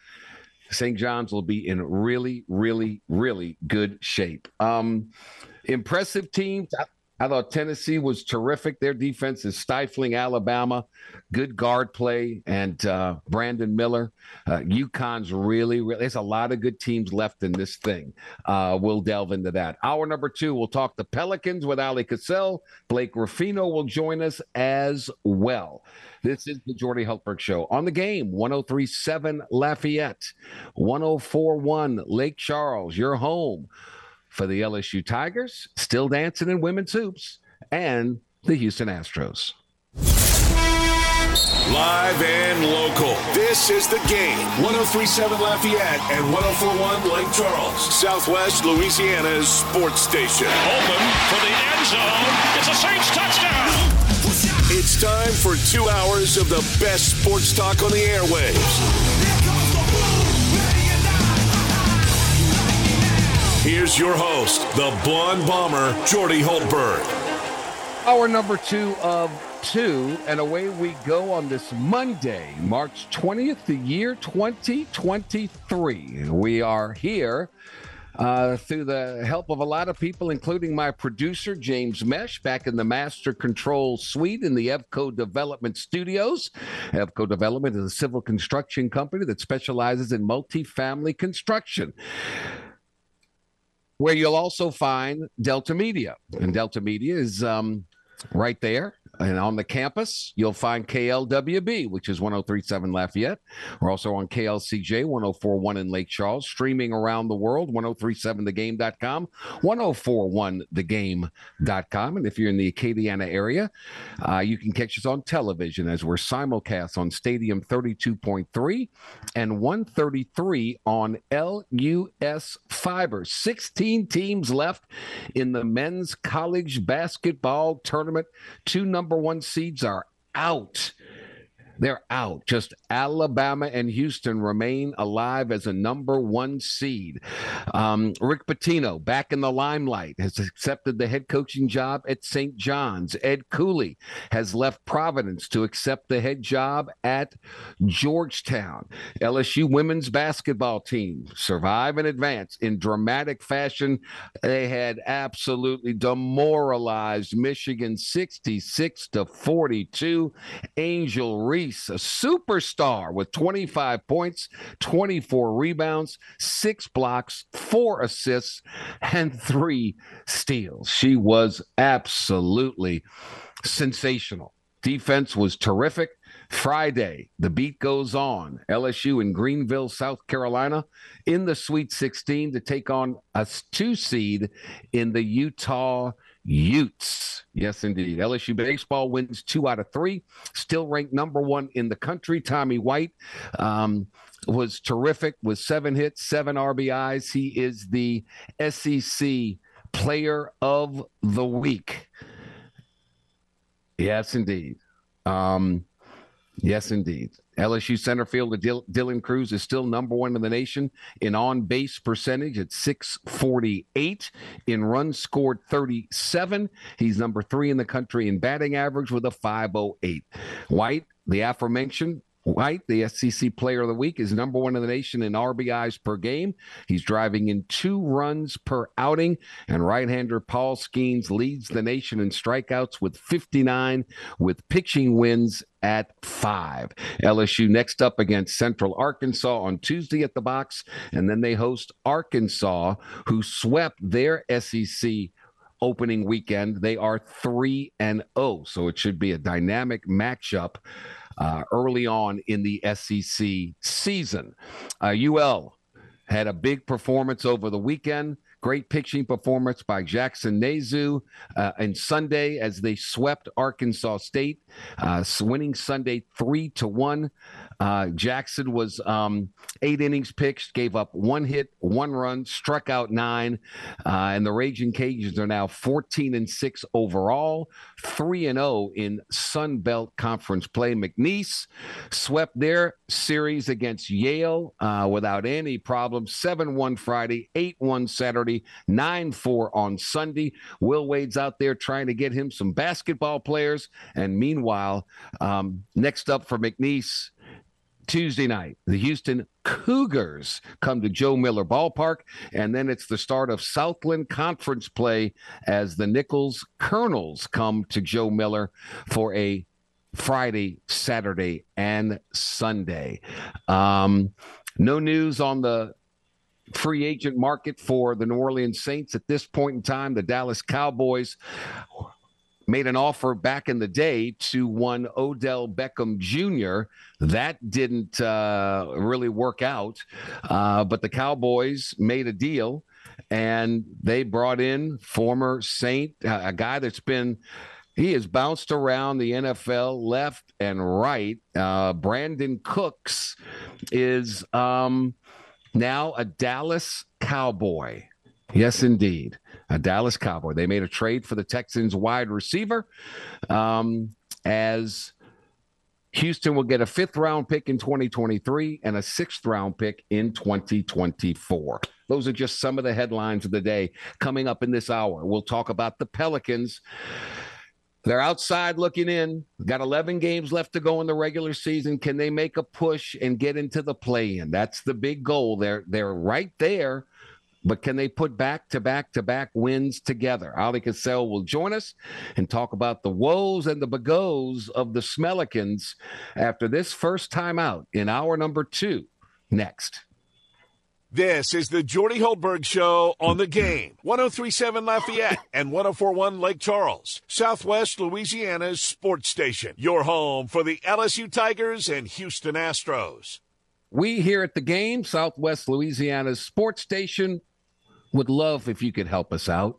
St. John's will be in really good shape. Impressive team. I thought Tennessee was terrific. Their defense is stifling Alabama. Good guard play and Brandon Miller. UConn's really, there's a lot of good teams left in this thing. We'll delve into that. Hour number two, we'll talk the Pelicans with Ali Cassell. Blake Ruffino will join us as well. This is the Jordy Hultberg Show. On the Game, 103.7 Lafayette, 104.1 Lake Charles, your home for the LSU Tigers, still dancing in women's hoops, and the Houston Astros. Live and local, this is The Game. 103.7 Lafayette and 104.1 Lake Charles, Southwest Louisiana's sports station. Open for the end zone. It's a Saints touchdown. It's time for 2 hours of the best sports talk on the airwaves. Here's your host, the Blonde Bomber, Jordy Hultberg. Hour number two of two, and away we go on this Monday, March 20th, the year 2023. We are here through the help of a lot of people, including my producer, James Mesh, back in the master control suite in the EVCO Development Studios. EVCO Development is a civil construction company that specializes in multifamily construction, where you'll also find Delta Media. And Delta Media is right there. And on the campus, you'll find KLWB, which is 103.7 Lafayette. We're also on KLCJ, 104.1 in Lake Charles, streaming around the world, 103.7thegame.com, 104.1thegame.com. And if you're in the Acadiana area, you can catch us on television as we're simulcast on Stadium 32.3 and 133 on LUS Fiber. 16 teams left in the men's college basketball tournament. Two number one seeds are out. They're out. Just Alabama and Houston remain alive as a number one seed. Rick Pitino, back in the limelight, has accepted the head coaching job at St. John's. Ed Cooley has left Providence to accept the head job at Georgetown. LSU women's basketball team survive and advance in dramatic fashion. They had absolutely demoralized Michigan 66-42. Angel Reese, a superstar with 25 points, 24 rebounds, 6 blocks, 4 assists, and 3 steals. She was absolutely sensational. Defense was terrific. Friday, the beat goes on. LSU in Greenville, South Carolina, in the Sweet 16 to take on a 2 seed in the Utah Utes. Yes, indeed. LSU baseball wins 2 out of 3, still ranked number one in the country. Tommy White was terrific with 7 hits, 7 RBIs. He is the SEC Player of the Week. Yes, indeed. Yes, indeed. LSU center fielder Dylan Crews is still number one in the nation in on-base percentage at .648. In runs scored 37. He's number 3 in the country in batting average with a .508. White, the SEC Player of the Week, is number one in the nation in RBIs per game. He's driving in 2 runs per outing, and right-hander Paul Skeens leads the nation in strikeouts with 59, with pitching wins at 5. LSU next up against Central Arkansas on Tuesday at the box, and then they host Arkansas, who swept their SEC opening weekend. They are 3-0, so it should be a dynamic matchup early on in the SEC season. UL had a big performance over the weekend, Great pitching performance by Jackson Nezu and Sunday as they swept Arkansas State, winning Sunday 3-1. Jackson was 8 innings pitched, gave up 1 hit, 1 run, struck out 9, and the Raging Cajuns are now 14-6 overall, 3-0 in Sun Belt Conference play. McNeese swept their series against Yale without any problems, 7-1 Friday, 8-1 Saturday, 9-4 on Sunday. Will Wade's out there trying to get him some basketball players, and meanwhile, next up for McNeese, Tuesday night, the Houston Cougars come to Joe Miller Ballpark, and then it's the start of Southland Conference play as the Nichols Colonels come to Joe Miller for a Friday, Saturday, and Sunday. No news on the free agent market for the New Orleans Saints at this point in time. The Dallas Cowboys made an offer back in the day to one Odell Beckham Jr. That didn't really work out, but the Cowboys made a deal, and they brought in former Saint, a guy that's been – he has bounced around the NFL left and right. Brandon Cooks is now a Dallas Cowboy. Yes, indeed. A Dallas Cowboy. They made a trade for the Texans wide receiver as Houston will get a 5th-round pick in 2023 and a 6th-round pick in 2024. Those are just some of the headlines of the day. Coming up in this hour, we'll talk about the Pelicans. They're outside looking in. We've got 11 games left to go in the regular season. Can they make a push and get into the play-in? That's the big goal. They're right there. But can they put back-to-back-to-back wins together? Ali Cassell will join us and talk about the woes and the bagos of the Smellicans after this first time out in hour number 2. Next. This is the Jordy Hultberg Show on The Game. 103.7 Lafayette and 104.1 Lake Charles, Southwest Louisiana's sports station. Your home for the LSU Tigers and Houston Astros. We here at The Game, Southwest Louisiana's sports station, would love if you could help us out.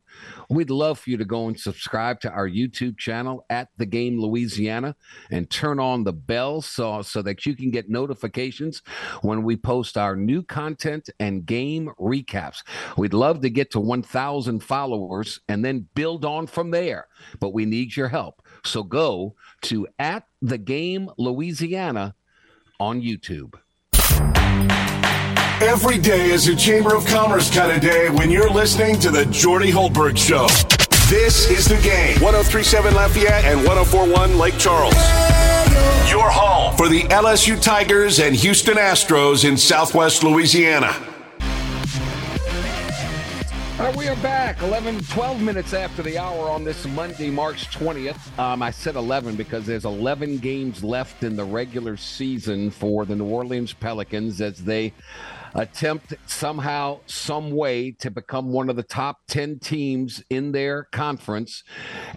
We'd love for you to go and subscribe to our YouTube channel at The Game Louisiana and turn on the bell so that you can get notifications when we post our new content and game recaps. We'd love to get to 1,000 followers and then build on from there, but we need your help. So go to at The Game Louisiana on YouTube. Every day is a Chamber of Commerce kind of day when you're listening to the Jordy Hultberg Show. This is The Game. 103.7 Lafayette and 104.1 Lake Charles. Your home for the LSU Tigers and Houston Astros in Southwest Louisiana. All right, we are back 12 minutes after the hour on this Monday, March 20th. I said 11 because there's 11 games left in the regular season for the New Orleans Pelicans as they attempt somehow, some way to become one of the top 10 teams in their conference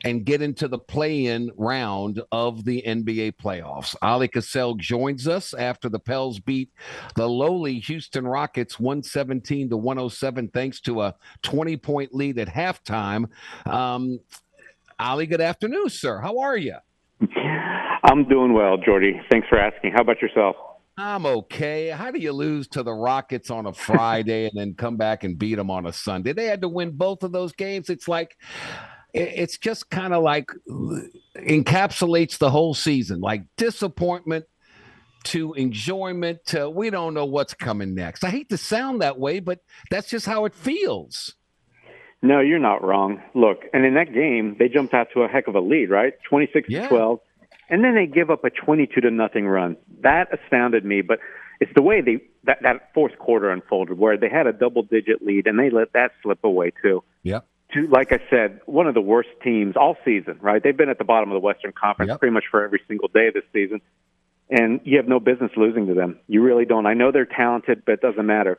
and get into the play-in round of the NBA playoffs. Ali Cassell joins us after the Pels beat the lowly Houston Rockets 117-107 thanks to a 20-point lead at halftime. Ali, good afternoon, sir. How are you? I'm doing well, Jordy. Thanks for asking. How about yourself? I'm okay. How do you lose to the Rockets on a Friday and then come back and beat them on a Sunday? They had to win both of those games. It's like, it's just kind of like encapsulates the whole season, like disappointment to enjoyment to we don't know what's coming next. I hate to sound that way, but that's just how it feels. No, you're not wrong. Look, and in that game, they jumped out to a heck of a lead, right? 26-12. And then they give up a 22-0 run. That astounded me, but it's the way that fourth quarter unfolded, where they had a double-digit lead, and they let that slip away, too. Yep. To, like I said, one of the worst teams all season, right? They've been at the bottom of the Western Conference pretty much for every single day this season, and you have no business losing to them. You really don't. I know they're talented, but it doesn't matter.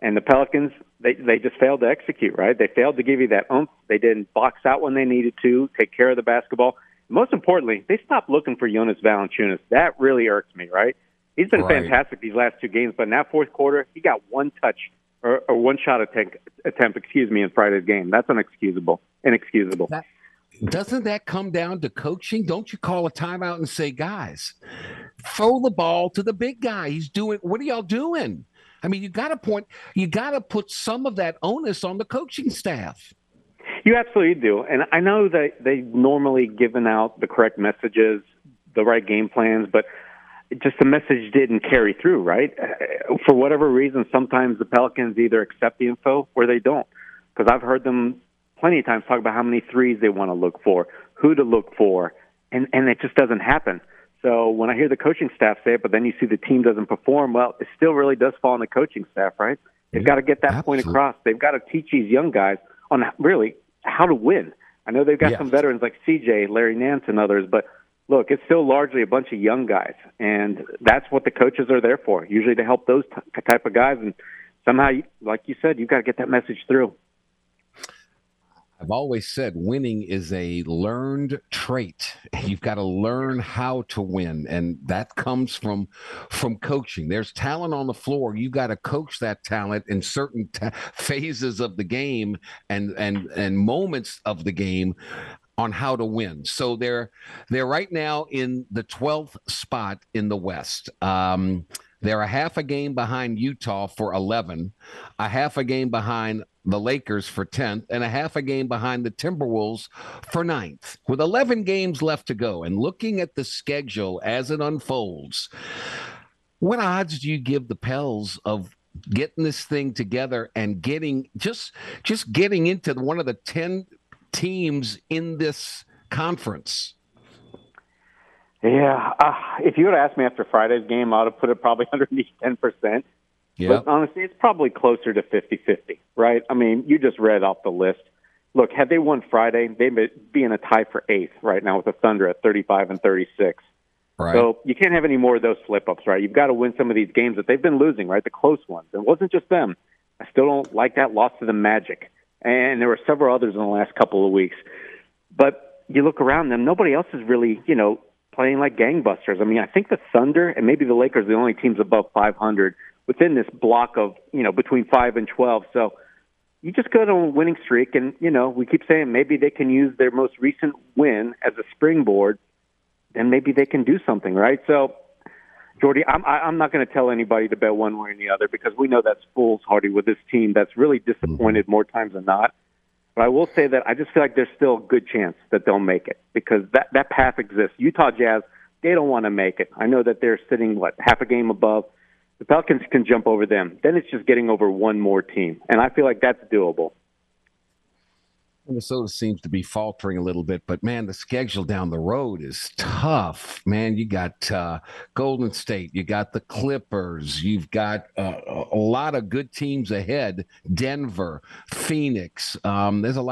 And the Pelicans, they just failed to execute, right? They failed to give you that oomph. They didn't box out when they needed to, take care of the basketball. Most importantly, they stopped looking for Jonas Valanciunas. That really irks me, right? He's been fantastic these last two games, but in that fourth quarter, he got one touch or one-shot attempt, in Friday's game. That's inexcusable. Doesn't that come down to coaching? Don't you call a timeout and say, guys, throw the ball to the big guy. He's doing – what are y'all doing? I mean, you got to put some of that onus on the coaching staff. You absolutely do. And I know that they've normally given out the correct messages, the right game plans, but just the message didn't carry through, right? For whatever reason, sometimes the Pelicans either accept the info or they don't. Because I've heard them plenty of times talk about how many threes they want to look for, who to look for, and it just doesn't happen. So when I hear the coaching staff say it, but then you see the team doesn't perform, well, it still really does fall on the coaching staff, right? They've got to get that point across. They've got to teach these young guys on really how to win. I know they've got some veterans like CJ, Larry Nance, and others, but look, it's still largely a bunch of young guys, and that's what the coaches are there for, usually to help those type of guys. And somehow, like you said, you've got to get that message through. I've always said winning is a learned trait. You've got to learn how to win, and that comes from coaching. There's talent on the floor. You've got to coach that talent in certain phases of the game and moments of the game on how to win. So they're right now in the 12th spot in the West. They're a half a game behind Utah for 11, a half a game behind the Lakers for 10th, and a half a game behind the Timberwolves for 9th, with 11 games left to go. And looking at the schedule as it unfolds, what odds do you give the Pels of getting this thing together and getting just getting into one of the 10 teams in this conference? Yeah, if you would have asked me after Friday's game, I would have put it probably underneath 10%. Yep. But honestly, it's probably closer to 50-50, right? I mean, you just read off the list. Look, had they won Friday, they'd be in a tie for 8th right now with the Thunder at 35-36. Right. So you can't have any more of those slip-ups, right? You've got to win some of these games that they've been losing, right, the close ones. It wasn't just them. I still don't like that loss to the Magic. And there were several others in the last couple of weeks. But you look around them, nobody else is really, you know, playing like gangbusters. I mean, I think the Thunder and maybe the Lakers are the only teams above 500 within this block of, you know, between 5 and 12. So you just go on a winning streak, and, you know, we keep saying maybe they can use their most recent win as a springboard, and maybe they can do something, right? So, Jordy, I'm not going to tell anybody to bet one way or the other because we know that's foolhardy with this team that's really disappointed more times than not. But I will say that I just feel like there's still a good chance that they'll make it because that path exists. Utah Jazz, they don't want to make it. I know that they're sitting, half a game above. The Pelicans can jump over them. Then it's just getting over one more team, and I feel like that's doable. Minnesota seems to be faltering a little bit, but, man, the schedule down the road is tough. Man, you got Golden State. You got the Clippers. You've got a lot of good teams ahead, Denver, Phoenix. There's a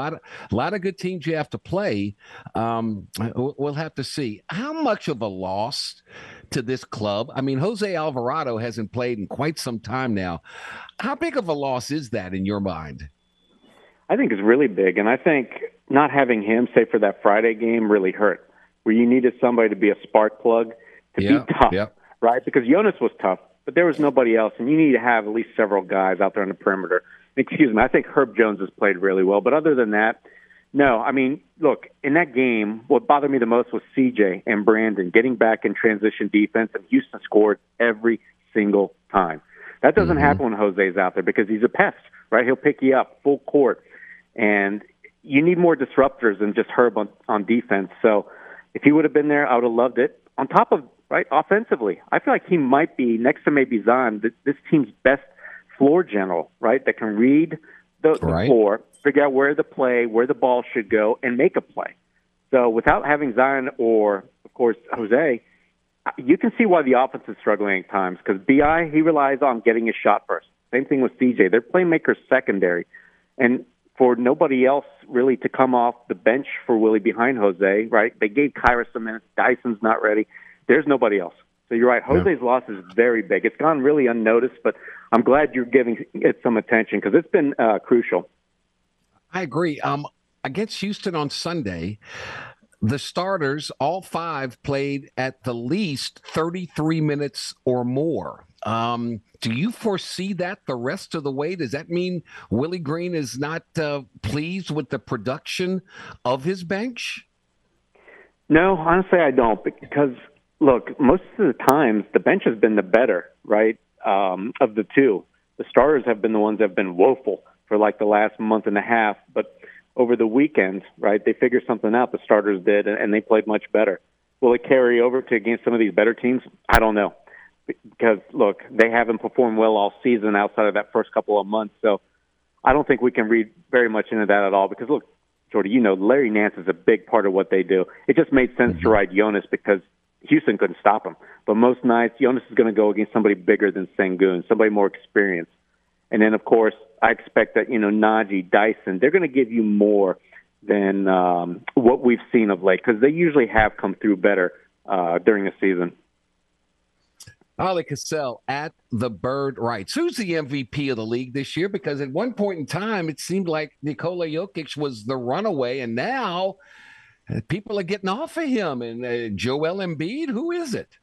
lot of good teams you have to play. We'll have to see. How much of a loss to this club? I mean, Jose Alvarado hasn't played in quite some time now. How big of a loss is that in your mind? I think it's really big, and I think not having him, say, for that Friday game really hurt, where you needed somebody to be a spark plug, to be tough, right? Because Jonas was tough, but there was nobody else, and you need to have at least several guys out there on the perimeter. Excuse me, I think Herb Jones has played really well, but other than that, no. I mean, look, in that game, what bothered me the most was CJ and Brandon getting back in transition defense, and Houston scored every single time. That doesn't happen when Jose's out there because he's a pest, right? He'll pick you up full court. And you need more disruptors than just Herb on defense. So if he would have been there, I would have loved it. On top of, right, offensively, I feel like he might be, next to maybe Zion, this team's best floor general, right, that can read the floor, figure out where the ball should go, and make a play. So without having Zion or, of course, Jose, you can see why the offense is struggling at times because B.I., he relies on getting his shot first. Same thing with C.J. They're playmakers secondary. And for nobody else really to come off the bench for Willie behind Jose, right? They gave Kyra some minutes. Dyson's not ready. There's nobody else. So you're right. Jose's loss is very big. It's gone really unnoticed, but I'm glad you're giving it some attention because it's been crucial. I agree. Against Houston on Sunday, the starters, all 5, played at the least 33 minutes or more. Do you foresee that the rest of the way? Does that mean Willie Green is not pleased with the production of his bench? No, honestly, I don't. Because, look, most of the times the bench has been the better, right, of the two. The starters have been the ones that have been woeful for like the last month and a half. But over the weekend, right, they figured something out, the starters did, and they played much better. Will it carry over to against some of these better teams? I don't know. Because, look, they haven't performed well all season outside of that first couple of months. So I don't think we can read very much into that at all. Because, look, Jordy, you know, Larry Nance is a big part of what they do. It just made sense to ride Jonas because Houston couldn't stop him. But most nights, Jonas is going to go against somebody bigger than Sengun, somebody more experienced. And then, of course, I expect that, you know, Najee, Dyson, they're going to give you more than what we've seen of late because they usually have come through better during the season. Ali Cassell at the Bird writes, who's the MVP of the league this year? Because at one point in time, it seemed like Nikola Jokic was the runaway, and now people are getting off of him. And Joel Embiid, who is it?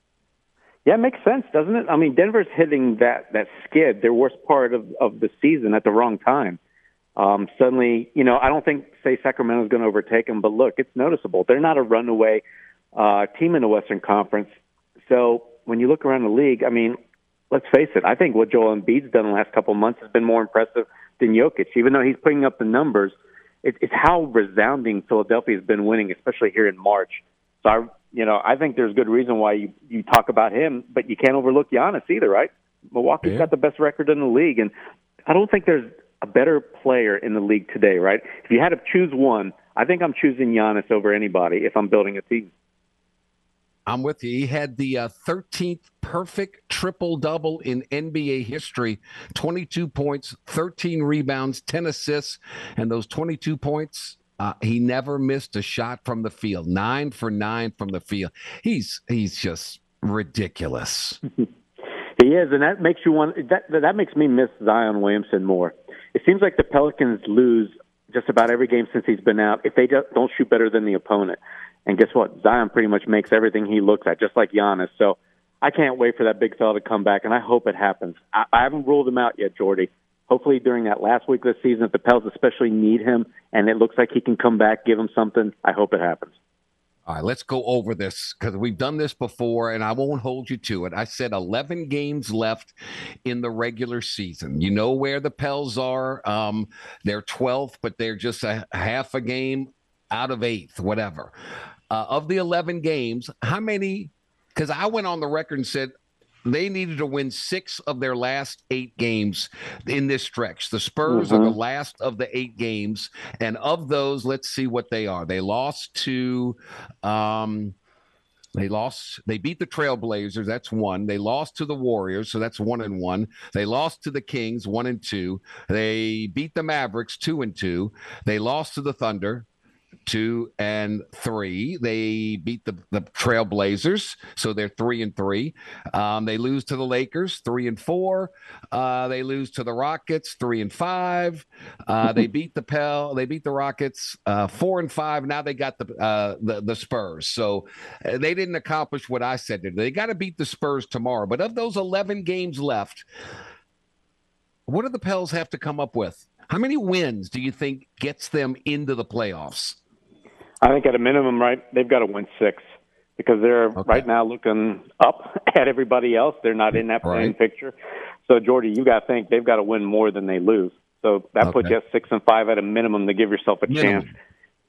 Yeah, it makes sense, doesn't it? I mean, Denver's hitting that skid, their worst part of the season at the wrong time. Suddenly, you know, I don't think, say, Sacramento's going to overtake them, but look, it's noticeable. They're not a runaway team in the Western Conference. So, when you look around the league, I mean, let's face it. I think what Joel Embiid's done the last couple of months has been more impressive than Jokic. Even though he's putting up the numbers, it's how resounding Philadelphia's been winning, especially here in March. So, I think there's good reason why you talk about him, but you can't overlook Giannis either, right? Milwaukee's got the best record in the league, and I don't think there's a better player in the league today, right? If you had to choose one, I think I'm choosing Giannis over anybody if I'm building a team. I'm with you. He had the 13th perfect triple-double in NBA history, 22 points, 13 rebounds, 10 assists, and those 22 points, he never missed a shot from the field, 9 for 9 from the field. He's just ridiculous. He is, and that makes you want that makes me miss Zion Williamson more. It seems like the Pelicans lose just about every game since he's been out if they don't shoot better than the opponent. And guess what? Zion pretty much makes everything he looks at, just like Giannis. So I can't wait for that big fella to come back, and I hope it happens. I haven't ruled him out yet, Jordy. Hopefully during that last week of the season, if the Pels especially need him, and it looks like he can come back, give him something, I hope it happens. All right, let's go over this because we've done this before, and I won't hold you to it. I said 11 games left in the regular season. You know where the Pels are. They're 12th, but they're just a half a game out of 8th, whatever. Of the 11 games, how many – because I went on the record and said they needed to win 6 of their last 8 games in this stretch. The Spurs are the last of the 8 games, and of those, let's see what they are. They lost to they beat the Trailblazers, that's 1. They lost to the Warriors, so that's 1-1. They lost to the Kings, 1-2. They beat the Mavericks, 2-2. They lost to the Thunder, 2-3. They beat the Trailblazers, so they're 3-3. They lose to the Lakers, 3-4. They lose to the Rockets, 3-5. They beat the Rockets, 4-5. Now they got the Spurs. So they didn't accomplish what I said. They got to beat the Spurs tomorrow. But of those 11 games left, what do the Pels have to come up with? How many wins do you think gets them into the playoffs? I think at a minimum, right, they've got to win 6 because they're right now looking up at everybody else. They're not in that playing picture. So, Jordy, you got to think they've got to win more than they lose. So that puts you at 6-5 at a minimum to give yourself a chance.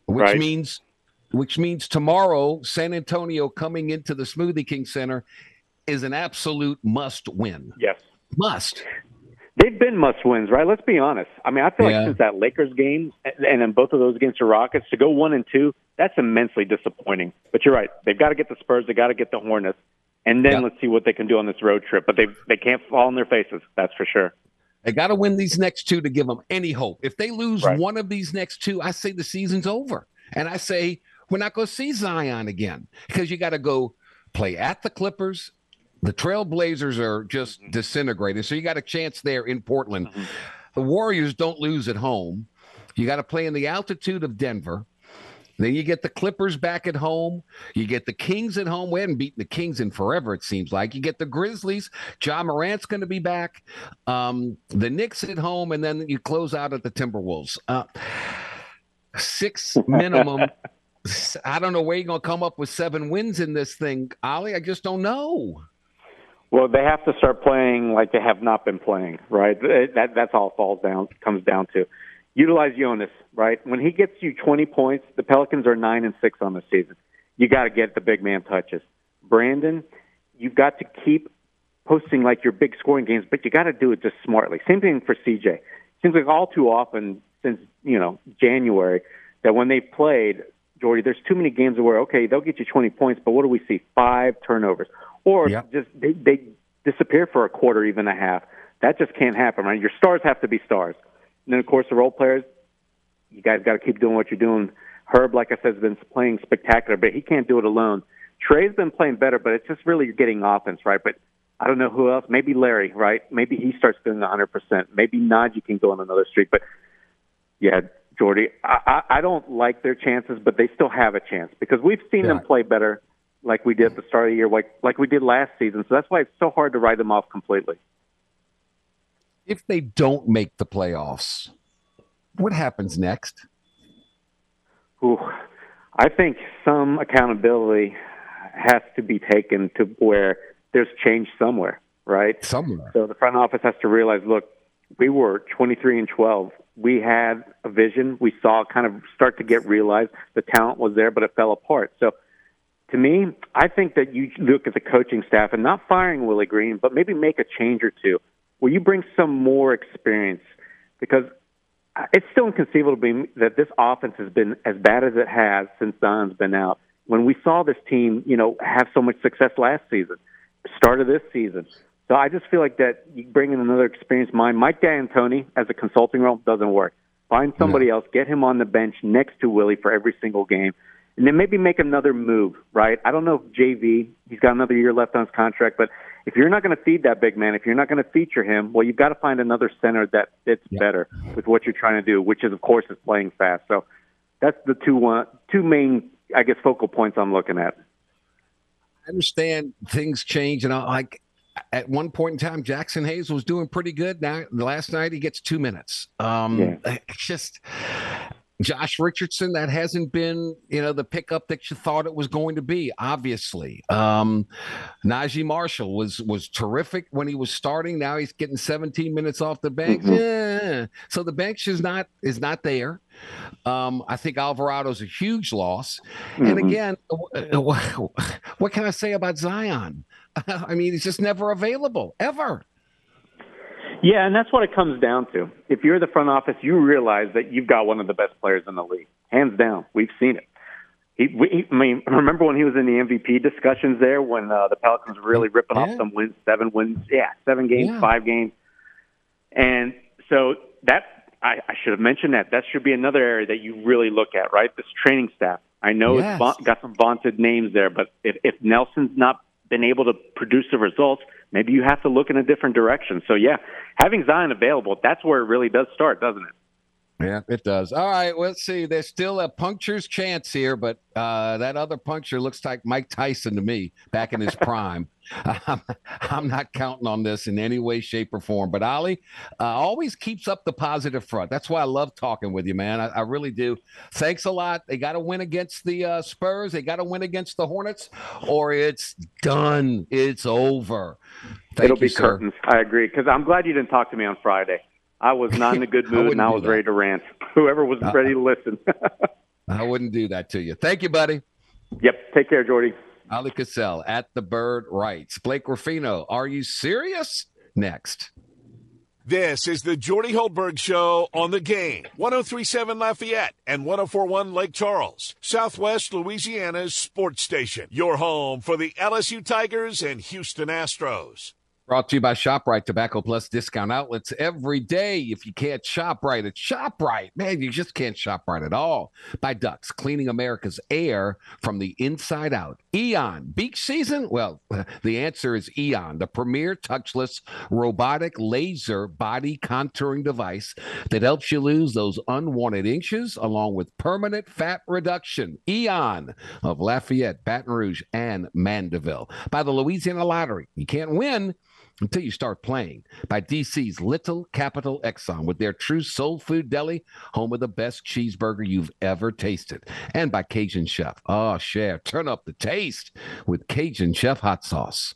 Which means tomorrow, San Antonio coming into the Smoothie King Center is an absolute must-win. Yes. Must. They've been must-wins, right? Let's be honest. I mean, I feel like since that Lakers game and then both of those against the Rockets, to go 1-2, that's immensely disappointing. But you're right. They've got to get the Spurs. They've got to get the Hornets. And then let's see what they can do on this road trip. But they can't fall on their faces, that's for sure. They got to win these next 2 to give them any hope. If they lose one of these next 2, I say the season's over. And I say we're not going to see Zion again because you got to go play at the Clippers. The Trailblazers are just disintegrated, so you got a chance there in Portland. The Warriors don't lose at home. You got to play in the altitude of Denver. Then you get the Clippers back at home. You get the Kings at home. We haven't beaten the Kings in forever, it seems like. You get the Grizzlies. Ja Morant's going to be back. The Knicks at home, and then you close out at the Timberwolves. Six minimum. I don't know where you're going to come up with 7 wins in this thing, Ollie. I just don't know. Well, they have to start playing like they have not been playing, right? That's all it comes down to. Utilize Jonas, right? When he gets you 20 points, the Pelicans are 9-6 on the season. You got to get the big man touches. Brandon, you've got to keep posting like your big scoring games, but you got to do it just smartly. Same thing for CJ. Seems like all too often since, January, that when they played, Jordy, there's too many games where, okay, they'll get you 20 points, but what do we see? 5 turnovers. Or just they disappear for a quarter, even a half. That just can't happen, right? Your stars have to be stars. And then, of course, the role players, you guys got to keep doing what you're doing. Herb, like I said, has been playing spectacular, but he can't do it alone. Trey's been playing better, but it's just really you're getting offense, right? But I don't know who else. Maybe Larry, right? Maybe he starts doing 100%. Maybe Najee can go on another streak. But, yeah, Jordy, I don't like their chances, but they still have a chance because we've seen them play better like we did at the start of the year, like we did last season. So that's why it's so hard to write them off completely. If they don't make the playoffs, what happens next? Ooh, I think some accountability has to be taken to where there's change somewhere, right? Somewhere. So the front office has to realize, look, we were 23-12. We had a vision. We saw it kind of start to get realized. The talent was there, but it fell apart. So to me, I think that you look at the coaching staff and not firing Willie Green, but maybe make a change or two where you bring some more experience, because it's still inconceivable to me that this offense has been as bad as it has since Zion's been out. When we saw this team, have so much success last season, start of this season. So I just feel like that you bring in another experienced mind. Mike D'Antoni as a consulting role doesn't work. Find somebody else, get him on the bench next to Willie for every single game, and then maybe make another move, right? I don't know if JV, he's got another year left on his contract, but if you're not going to feed that big man, if you're not going to feature him, well, you've got to find another center that fits better with what you're trying to do, which is, of course, is playing fast. So that's the two main, I guess, focal points I'm looking at. I understand things change, and at one point in time, Jackson Hayes was doing pretty good. Now, last night, he gets 2 minutes. It's just Josh Richardson, that hasn't been, the pickup that you thought it was going to be, obviously. Najee Marshall was terrific when he was starting. Now he's getting 17 minutes off the bench. Mm-hmm. Yeah. So the bench is not there. I think Alvarado's a huge loss. Mm-hmm. And again, what can I say about Zion? I mean, he's just never available, ever. Yeah, and that's what it comes down to. If you're the front office, you realize that you've got one of the best players in the league. Hands down, we've seen it. Remember when he was in the MVP discussions there when the Pelicans were really ripping off some wins, 7 wins. Yeah, 7 games, 5 games. And so that I should have mentioned that. That should be another area that you really look at, right? This training staff. I know it's got some vaunted names there, but if Nelson's not been able to produce the results, maybe you have to look in a different direction. So, having Zion available, that's where it really does start, doesn't it? Yeah, it does. All right, let's see. There's still a puncture's chance here, but that other puncture looks like Mike Tyson to me back in his prime. I'm not counting on this in any way, shape, or form. But Ollie always keeps up the positive front. That's why I love talking with you, man. I really do. Thanks a lot. They got to win against the Spurs. They got to win against the Hornets, or it's done. It's over. It'll be curtains. I agree, because I'm glad you didn't talk to me on Friday. I was not in a good mood, and I was ready to rant. Whoever was ready to listen. I wouldn't do that to you. Thank you, buddy. Yep. Take care, Jordy. Ali Cassell at The Bird writes, Blake Ruffino, are you serious? Next. This is the Jordy Hultberg Show on the Game. 1037 Lafayette and 1041 Lake Charles, Southwest Louisiana's sports station. Your home for the LSU Tigers and Houston Astros. Brought to you by ShopRite Tobacco Plus discount outlets every day. If you can't shop right at ShopRite, man, you just can't shop right at all. By Ducks, cleaning America's air from the inside out. Eon, beach season? Well, the answer is Eon, the premier touchless robotic laser body contouring device that helps you lose those unwanted inches along with permanent fat reduction. Eon of Lafayette, Baton Rouge, and Mandeville. By the Louisiana Lottery, you can't win until you start playing. By DC's Little Capital Exxon with their true soul food deli, home of the best cheeseburger you've ever tasted. And by Cajun Chef. Oh, chef, turn up the taste with Cajun Chef hot sauce.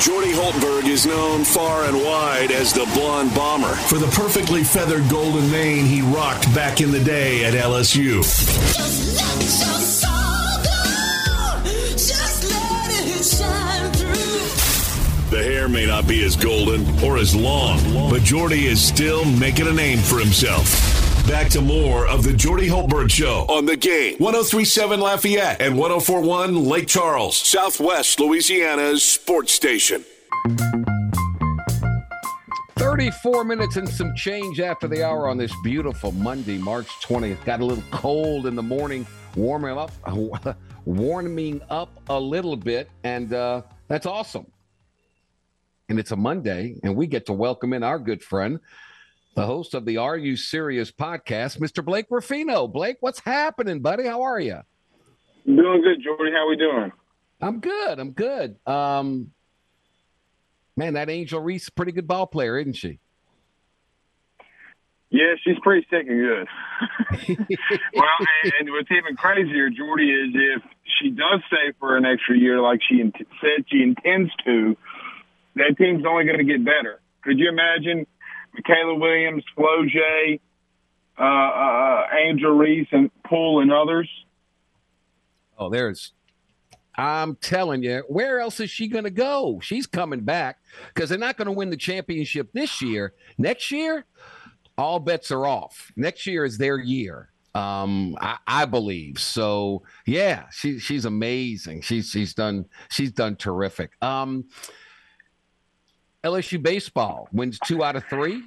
Jordy Hultberg is known far and wide as the Blonde Bomber for the perfectly feathered golden mane he rocked back in the day at LSU. Just let your soul go. Just let it shine through. The hair may not be as golden or as long, but Jordy is still making a name for himself. Back to more of the Jordy Hultberg Show on The Game. 103.7 Lafayette and 104.1 Lake Charles, Southwest Louisiana's sports station. 34 minutes and some change after the hour on this beautiful Monday, March 20th. Got a little cold in the morning, warming up a little bit, and that's awesome. And it's a Monday, and we get to welcome in our good friend, the host of the Are You Serious podcast, Mr. Blake Ruffino. Blake, what's happening, buddy? How are you? Doing good, Jordy. How we doing? I'm good. Man, that Angel Reese is a pretty good ball player, isn't she? Yeah, she's pretty sick and good. Well, and what's even crazier, Jordy, is if she does stay for an extra year like she said she intends to, that team's only going to get better. Could you imagine Michaela Williams, Flojay, Angel Reese, and Poole and others? Oh, I'm telling you, where else is she going to go? She's coming back because they're not going to win the championship this year. Next year, all bets are off. Next year is their year, I believe. So, yeah, she's amazing. She's done terrific. LSU baseball wins 2 out of 3.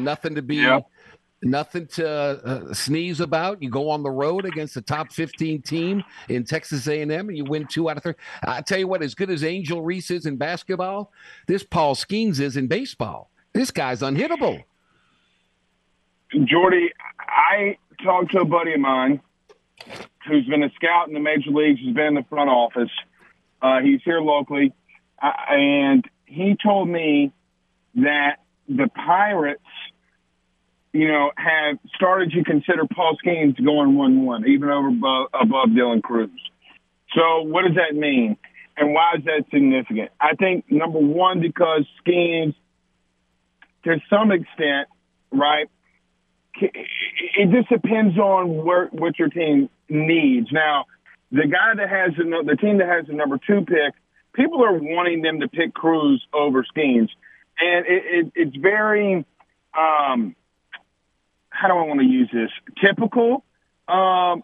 Nothing to sneeze about. You go on the road against the top 15 team in Texas A&M, and you win 2 out of 3. I tell you what, as good as Angel Reese is in basketball, this Paul Skeens is in baseball. This guy's unhittable. Jordy, I talked to a buddy of mine who's been a scout in the major leagues. He's been in the front office. He's here locally, and he told me that the Pirates, have started to consider Paul Skeens going 1-1, even over above Dylan Crews. So what does that mean? And why is that significant? I think, number one, because Skeens, to some extent, right, it just depends on what your team needs. Now, the team that has the number 2 pick, people are wanting them to pick Crews over Skeens. And it's very, how do I want to use this, typical of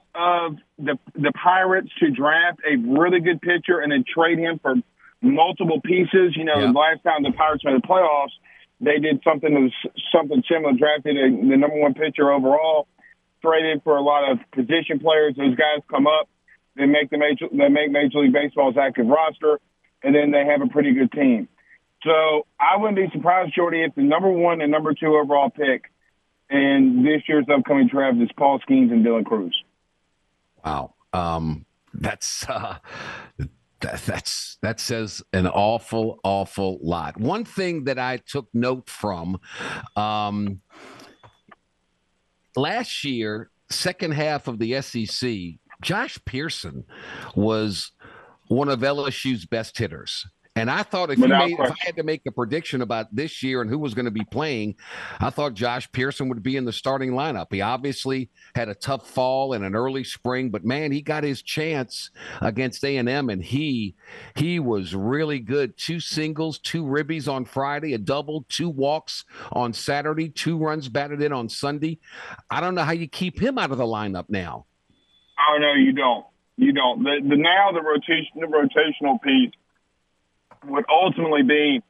the Pirates to draft a really good pitcher and then trade him for multiple pieces. The last time the Pirates made the playoffs, they did something similar, drafted the number 1 pitcher overall, traded for a lot of position players. Those guys come up, they make Major League Baseball's active roster, and then they have a pretty good team. So I wouldn't be surprised, Jordy, if the number 1 and number 2 overall pick in this year's upcoming draft is Paul Skeens and Dylan Crews. Wow, that says an awful, awful lot. One thing that I took note from last year, second half of the SEC, Josh Pearson was one of LSU's best hitters. And I thought if I had to make a prediction about this year and who was going to be playing, I thought Josh Pearson would be in the starting lineup. He obviously had a tough fall and an early spring, but man, he got his chance against A&M, and he was really good. 2 singles, 2 ribbies on Friday, a double, 2 walks on Saturday, 2 runs batted in on Sunday. I don't know how you keep him out of the lineup now. Oh no, you don't. You don't. The rotational piece would ultimately be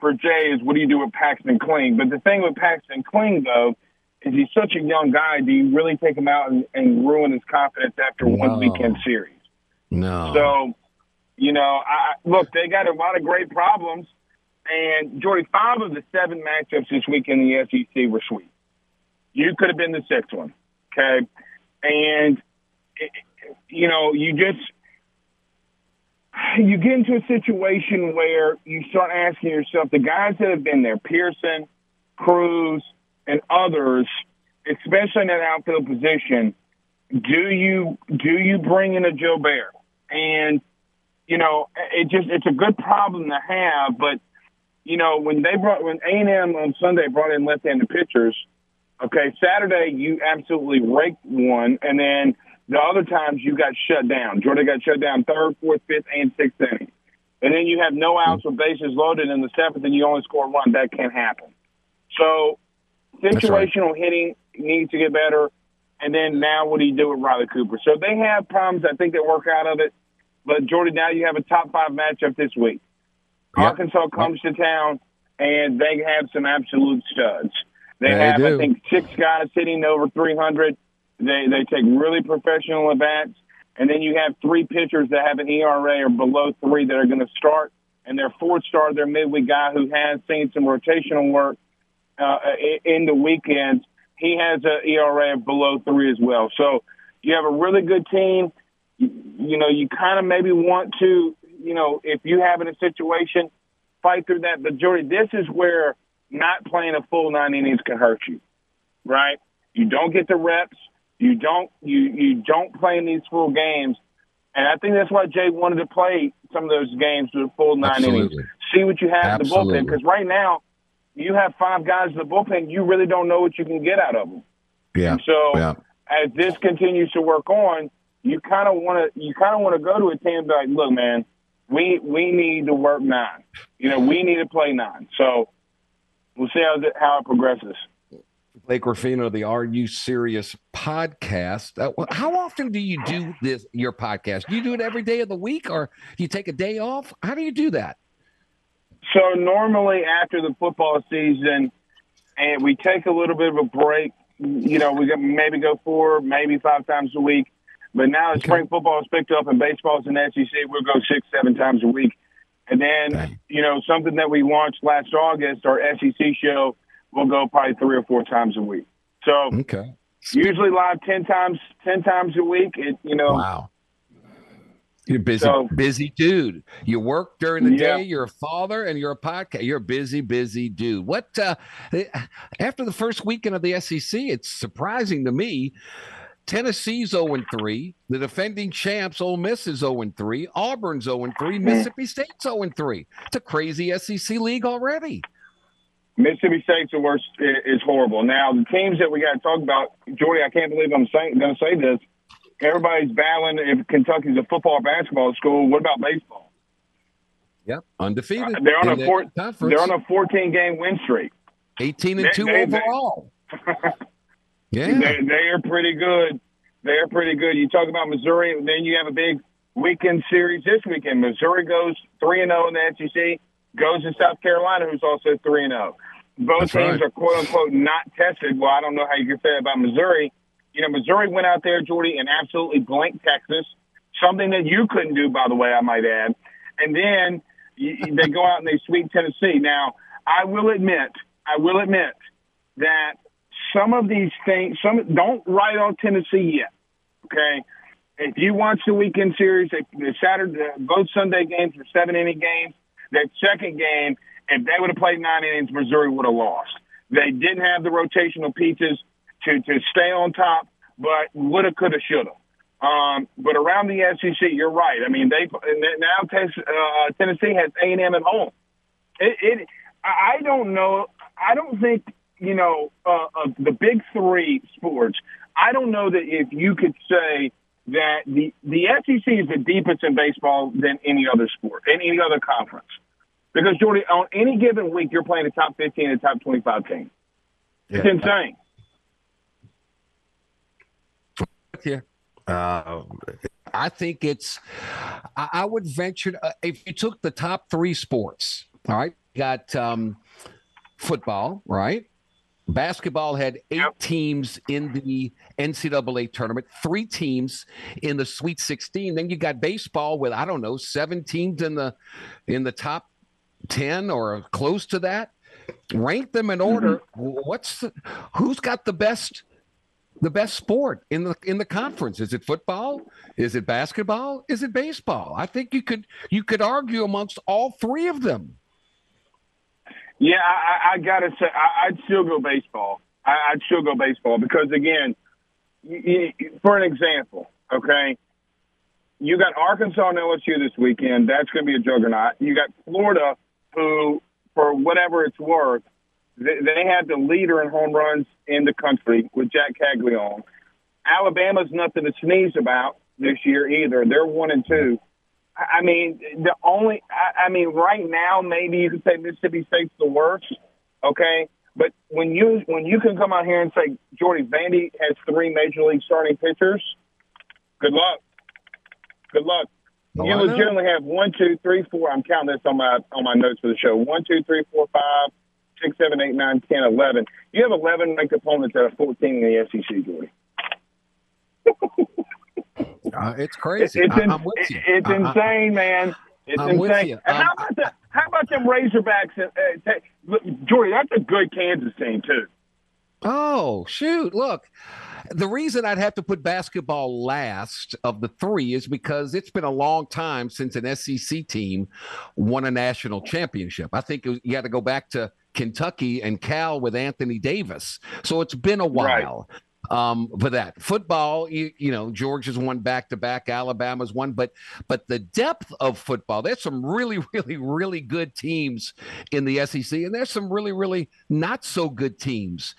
for Jay is what do you do with Paxton Kling? But the thing with Paxton Kling, though, is he's such a young guy. Do you really take him out and ruin his confidence after one weekend series? No. So, you know, look, they got a lot of great problems. And, Jordy, 5 of the 7 matchups this week in the SEC were sweet. You could have been the 6th one, okay? And, you know, you get into a situation where you start asking yourself, the guys that have been there, Pearson, Crews, and others, especially in that outfield position, do you bring in a Jobert? And, you know, it's a good problem to have, but, you know, when A&M on Sunday brought in left-handed pitchers, okay, Saturday you absolutely raked one, and then the other times you got shut down. Jordan got shut down 3rd, 4th, 5th, and 6th inning. And then you have no outs with bases loaded in the 7th, and you only score 1. That can't happen. So situational hitting needs to get better, and then now what do you do with Riley Cooper? So they have problems. I think they work out of it. But, Jordan, now you have a top 5 matchup this week. Yep. Arkansas comes to town, and they have some absolute studs. They have, I think, 6 guys hitting over 300. They take really professional at-bats. And then you have 3 pitchers that have an ERA or below 3 that are going to start. And their 4th starter, their midweek guy who has seen some rotational work in the weekends, he has an ERA of below 3 as well. So you have a really good team. You know, you kind of maybe want to, you know, if you have in a situation, fight through that. But, Jordy, this is where not playing a full 9 innings can hurt you, right? You don't get the reps. You don't play in these full games. And I think that's why Jay wanted to play some of those games through the full 9 innings. See what you have in the bullpen. Because right now, you have 5 guys in the bullpen. You really don't know what you can get out of them. Yeah. And so as this continues to work on, you kind of want to go to a team and be like, look, man, we need to work 9. You know, we need to play 9. So we'll see how it progresses. Blake Ruffino, the Are You Serious podcast. How often do you do this? Your podcast? Do you do it every day of the week, or do you take a day off? How do you do that? So normally after the football season, and we take a little bit of a break. You know, we maybe go 4, maybe 5 times a week. But now that spring football is picked up and baseball is in the SEC, we'll go 6-7 times a week. And then, you know, something that we launched last August, our SEC show, we'll go probably 3 or 4 times a week. So usually live 10 times a week. It, you know. Wow. You're busy, busy dude. You work during the day. You're a father, and you're a podcast. You're a busy, busy dude. What after the first weekend of the SEC, it's surprising to me. Tennessee's 0-3. The defending champs, Ole Miss, is 0-3. Auburn's 0-3. Mississippi State's 0-3. It's a crazy SEC league already. Mississippi State's the worst. It's horrible. Now, the teams that we got to talk about, Jordy, I can't believe I'm going to say this. Everybody's battling if Kentucky's a football or basketball school. What about baseball? Yep, undefeated. They're on a 14-game win streak. 18-2 overall. Yeah. They are pretty good. You talk about Missouri, and then you have a big weekend series this weekend. Missouri goes 3-0 in the SEC, goes to South Carolina, who's also 3-0. Both teams are, quote-unquote, not tested. Well, I don't know how you can say that about Missouri. You know, Missouri went out there, Jordy, and absolutely blanked Texas, something that you couldn't do, by the way, I might add. And then they go out and they sweep Tennessee. Now, I will admit that some of these things, don't write off Tennessee yet. Okay, if you watch the weekend series, the Saturday, both Sunday games were 7-inning games. That second game, if they would have played 9 innings, Missouri would have lost. They didn't have the rotational pieces to stay on top, but woulda, coulda, shoulda. But around the SEC, you're right. I mean, now Tennessee has A&M at home. I don't know. I don't think. You know, of the big 3 sports, I don't know that if you could say that the SEC is the deepest in baseball than any other sport, in any other conference. Because, Jordy, on any given week, you're playing the top 15 and top 25 team. It's insane. Yeah. I think it's – I would venture – if you took the top three sports, all right, you got football, right? Basketball had eight teams in the NCAA tournament, three teams in the Sweet 16. Then you got baseball with, I don't know, seven teams in the top 10 or close to that. Rank them in order. Who's got the best sport in the conference? Is it football? Is it basketball? Is it baseball? I think you could argue amongst all three of them. Yeah, I gotta say, I'd still go baseball. I'd still go baseball because, again, for an example, okay, you got Arkansas and LSU this weekend. That's going to be a juggernaut. You got Florida, who, for whatever it's worth, they had the leader in home runs in the country with Jack Caglione. Alabama's nothing to sneeze about this year either. They're 1-2. I mean, right now, maybe you could say Mississippi State's the worst, okay? But when you can come out here and say, Jordy, Vandy has three major league starting pitchers, good luck. Oh, you legitimately have 1, 2, 3, 4. I'm counting this on my notes for the show. 1, 2, 3, 4, 5, 6, 7, 8, 9, 10, 11. You have 11 ranked opponents out of 14 in the SEC, Jordy. It's crazy. It's insane, man. It's insane. And how about them Razorbacks? Jordy, that's a good Kansas team, too. Oh, shoot. Look, the reason I'd have to put basketball last of the three is because it's been a long time since an SEC team won a national championship. I think you had to go back to Kentucky and Cal with Anthony Davis. So it's been a while. Right. For that football, you know, Georgia's won back-to-back, Alabama's won, but the depth of football, there's some really, really, really good teams in the SEC, and there's some really, really not so good teams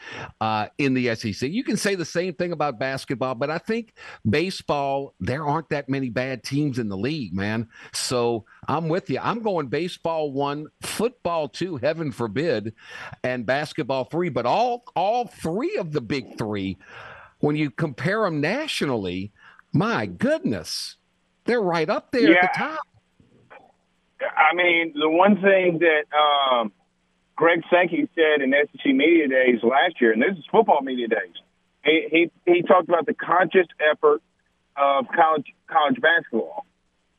in the SEC. You can say the same thing about basketball, but I think baseball, there aren't that many bad teams in the league, man. So I'm with you. I'm going baseball 1, football 2, heaven forbid, and basketball 3, but all three of the big three, when you compare them nationally, my goodness, they're right up there at the top. I mean, the one thing that Greg Sankey said in SEC Media Days last year, and this is football media days, he talked about the conscious effort of college basketball.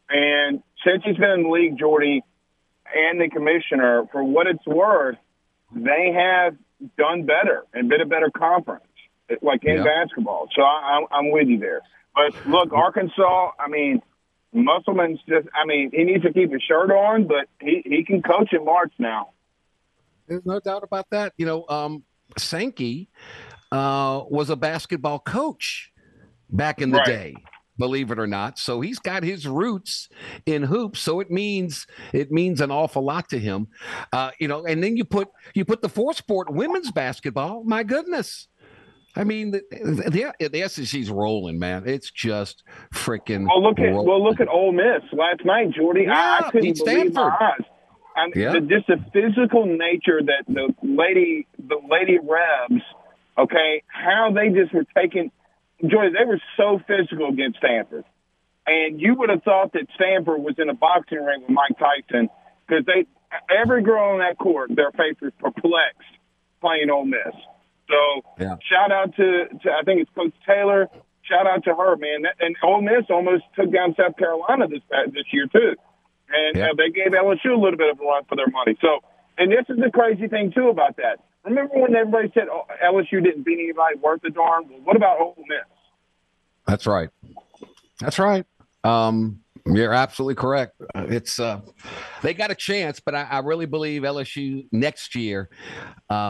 And since he's been in the league, Jordy, and the commissioner, for what it's worth, they have done better and been a better conference. Like in basketball. So I'm with you there. But look, Arkansas, I mean, Musselman's just, I mean, he needs to keep his shirt on, but he can coach in March now. There's no doubt about that. You know, Sankey was a basketball coach back in the day, believe it or not. So he's got his roots in hoops. So it means an awful lot to him. You know, and then you put the fourth sport, women's basketball. My goodness. I mean, the SEC's rolling, man. It's just freaking. Well, look at Ole Miss last night, Jordy. Yeah, I couldn't believe my eyes. I mean, just the physical nature that the lady Rebs, okay, how they just were taking. Jordy, they were so physical against Stanford, and you would have thought that Stanford was in a boxing ring with Mike Tyson because every girl on that court, their face was perplexed playing Ole Miss. So shout out to I think it's Coach Taylor. Shout out to her, man. And Ole Miss almost took down South Carolina this year too, and they gave LSU a little bit of a run for their money. So, and this is the crazy thing too about that. Remember when everybody said LSU didn't beat anybody worth a darn? Well, what about Ole Miss? That's right. You're absolutely correct. It's they got a chance, but I really believe LSU next year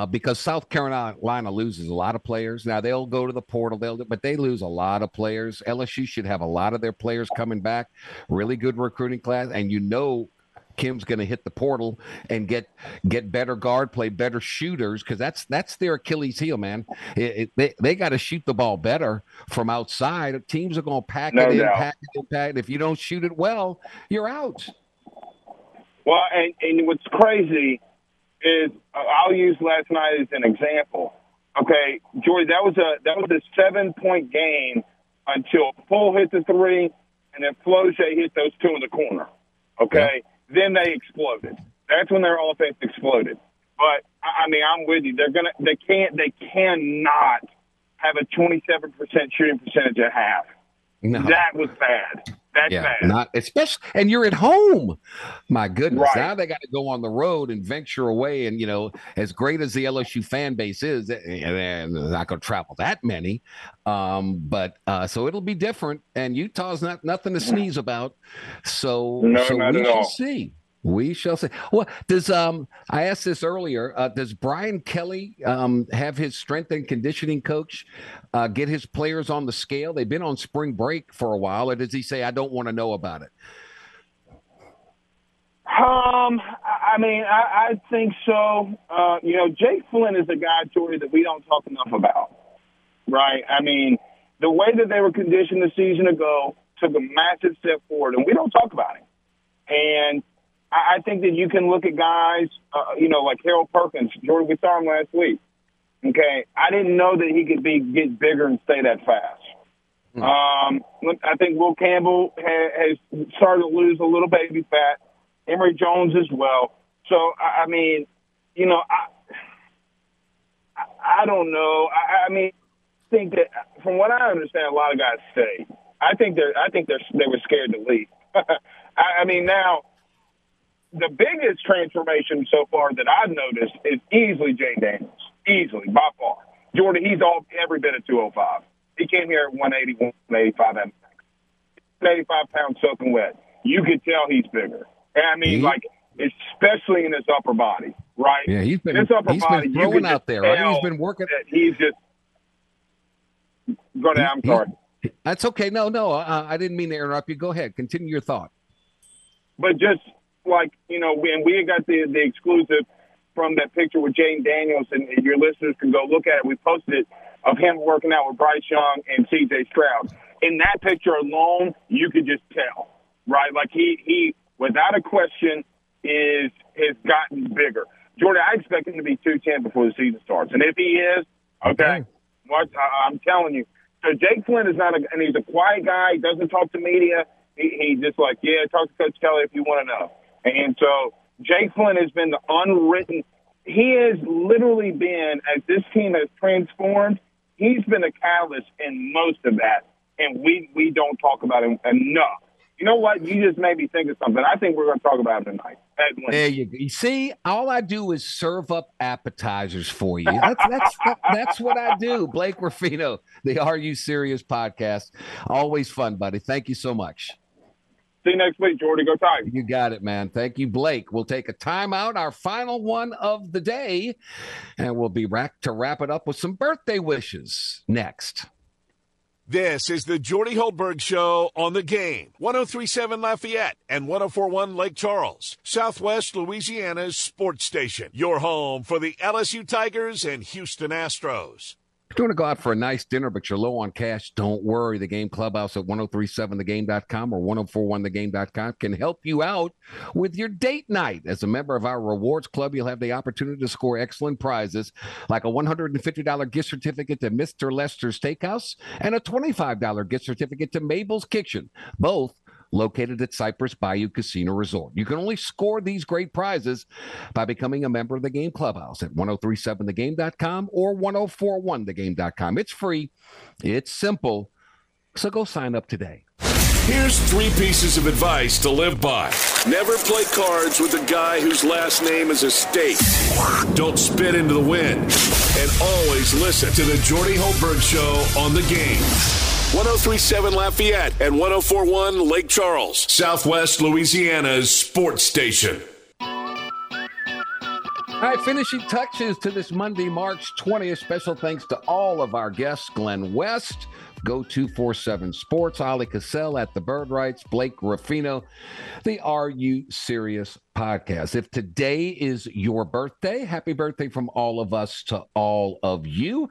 because South Carolina loses a lot of players. Now they'll go to the portal, but they lose a lot of players. LSU should have a lot of their players coming back. Really good recruiting class, and you know Kim's going to hit the portal and get better guard play, better shooters, because that's their Achilles heel, man. They got to shoot the ball better from outside. Teams are going to pack it in. If you don't shoot it well, you're out. Well, and what's crazy is I'll use last night as an example. Okay, Jordy, that was a 7-point game until Poole hit the three and then Flau'jae hit those two in the corner, okay? Yeah. Then they exploded. That's when their offense exploded. But, I mean, I'm with you. They cannot have a 27% shooting percentage at half. No. That was bad. That's bad. And you're at home. My goodness. Right. Now they got to go on the road and venture away. And, you know, as great as the LSU fan base is, they're not going to travel that many. So it'll be different. And Utah's nothing to sneeze about. So we shall see. We shall see. Well, I asked this earlier. Does Brian Kelly have his strength and conditioning coach get his players on the scale? They've been on spring break for a while, or does he say, I don't want to know about it? I think so. Jake Flynn is a guy, Jordy, that we don't talk enough about, right? I mean, the way that they were conditioned a season ago took a massive step forward, and we don't talk about it. And I think that you can look at guys, like Harold Perkins. Jordan, we saw him last week. Okay, I didn't know that he could get bigger and stay that fast. Mm-hmm. I think Will Campbell has started to lose a little baby fat. Emory Jones as well. So I don't know. I think that from what I understand, a lot of guys stay. I think they were scared to leave. Now. The biggest transformation so far that I've noticed is easily Jay Daniels. Easily, by far. Jordan, he's every bit of 205. He came here at 180, 185. 85 pounds soaking wet. You could tell he's bigger. And especially in his upper body, right? Yeah, he's been growing out there, right? He's been working. Go down, I'm sorry. That's okay. No, I didn't mean to interrupt you. Go ahead. Continue your thought. But just – when we got the exclusive from that picture with Jayden Daniels, and your listeners can go look at it. We posted it of him working out with Bryce Young and C.J. Stroud. In that picture alone, you could just tell, right? Like he without a question, has gotten bigger. Jordan, I expect him to be 210 before the season starts, and if he is, okay. I'm telling you. So Jake Flynn is and he's a quiet guy. He doesn't talk to media. He just talk to Coach Kelly if you want to know. And so Jake Flynn has been the unwritten – he has literally been, as this team has transformed, he's been a catalyst in most of that, and we don't talk about him enough. You know what? You just made me think of something. I think we're going to talk about it tonight. There you go. You see, all I do is serve up appetizers for you. That's what I do. Blake Ruffino, the Are You Serious podcast. Always fun, buddy. Thank you so much. See you next week, Jordy. Go Tigers. You got it, man. Thank you, Blake. We'll take a timeout, our final one of the day, and we'll be back to wrap it up with some birthday wishes next. This is the Jordy Hultberg Show on the Game. 103.7 Lafayette and 104.1 Lake Charles, Southwest Louisiana's sports station. Your home for the LSU Tigers and Houston Astros. If you want to go out for a nice dinner, but you're low on cash, don't worry. The Game Clubhouse at 1037thegame.com or 1041thegame.com can help you out with your date night. As a member of our rewards club, you'll have the opportunity to score excellent prizes like a $150 gift certificate to Mr. Lester's Steakhouse and a $25 gift certificate to Mabel's Kitchen, both located at Cypress Bayou Casino Resort. You can only score these great prizes by becoming a member of the Game Clubhouse at 1037thegame.com or 1041thegame.com. It's free. It's simple. So go sign up today. Here's 3 pieces of advice to live by. Never play cards with a guy whose last name is a state. Don't spit into the wind. And always listen to the Jordy Hultberg Show on the Game. 1037 Lafayette and 1041 Lake Charles, Southwest Louisiana's sports station. All right, finishing touches to this Monday, March 20th. Special thanks to all of our guests, Glenn West, Go247 Sports, Ali Cassell at The Bird Rights, Blake Ruffino, the Are You Serious podcast. If today is your birthday, happy birthday from all of us to all of you.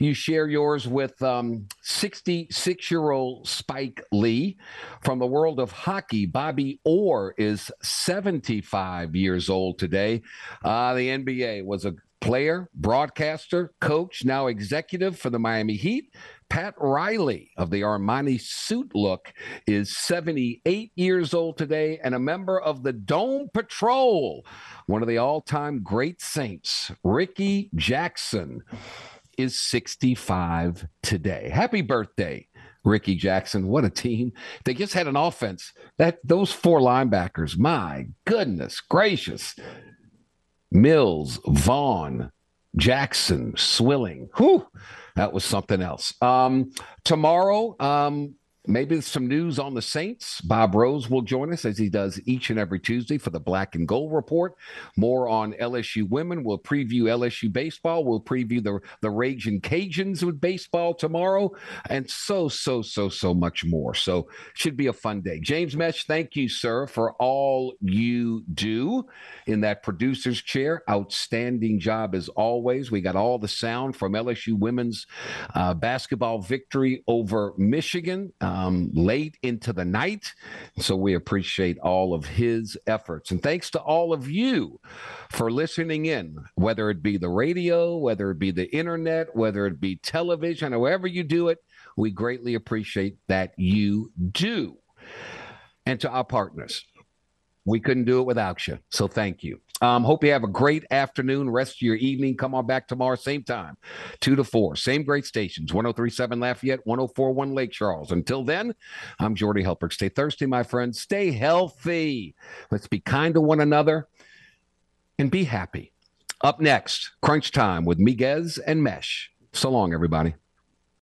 You share yours with 66-year-old Spike Lee. From the world of hockey, Bobby Orr is 75 years old today. The NBA was a player, broadcaster, coach, now executive for the Miami Heat, Pat Riley of the Armani suit look is 78 years old today and a member of the Dome Patrol. One of the all-time great Saints, Ricky Jackson, is 65 today. Happy birthday, Ricky Jackson. What a team. They just had an offense. Those four linebackers, my goodness gracious. Mills, Vaughn, Jackson, Swilling. Whew, that was something else. Tomorrow, maybe some news on the Saints. Bob Rose will join us as he does each and every Tuesday for the Black and Gold Report. More on LSU women. We'll preview LSU baseball. We'll preview the Ragin' Cajuns with baseball tomorrow and so much more. So should be a fun day. James Mesh, thank you, sir, for all you do in that producer's chair. Outstanding job as always. We got all the sound from LSU women's basketball victory over Michigan. Late into the night. So we appreciate all of his efforts. And thanks to all of you for listening in, whether it be the radio, whether it be the internet, whether it be television, however you do it, we greatly appreciate that you do. And to our partners, we couldn't do it without you. So thank you. Hope you have a great afternoon, rest of your evening. Come on back tomorrow, same time, 2 to 4. Same great stations, 103.7 Lafayette, 104.1 Lake Charles. Until then, I'm Jordy Hultberg. Stay thirsty, my friends. Stay healthy. Let's be kind to one another and be happy. Up next, Crunch Time with Miguez and Mesh. So long, everybody.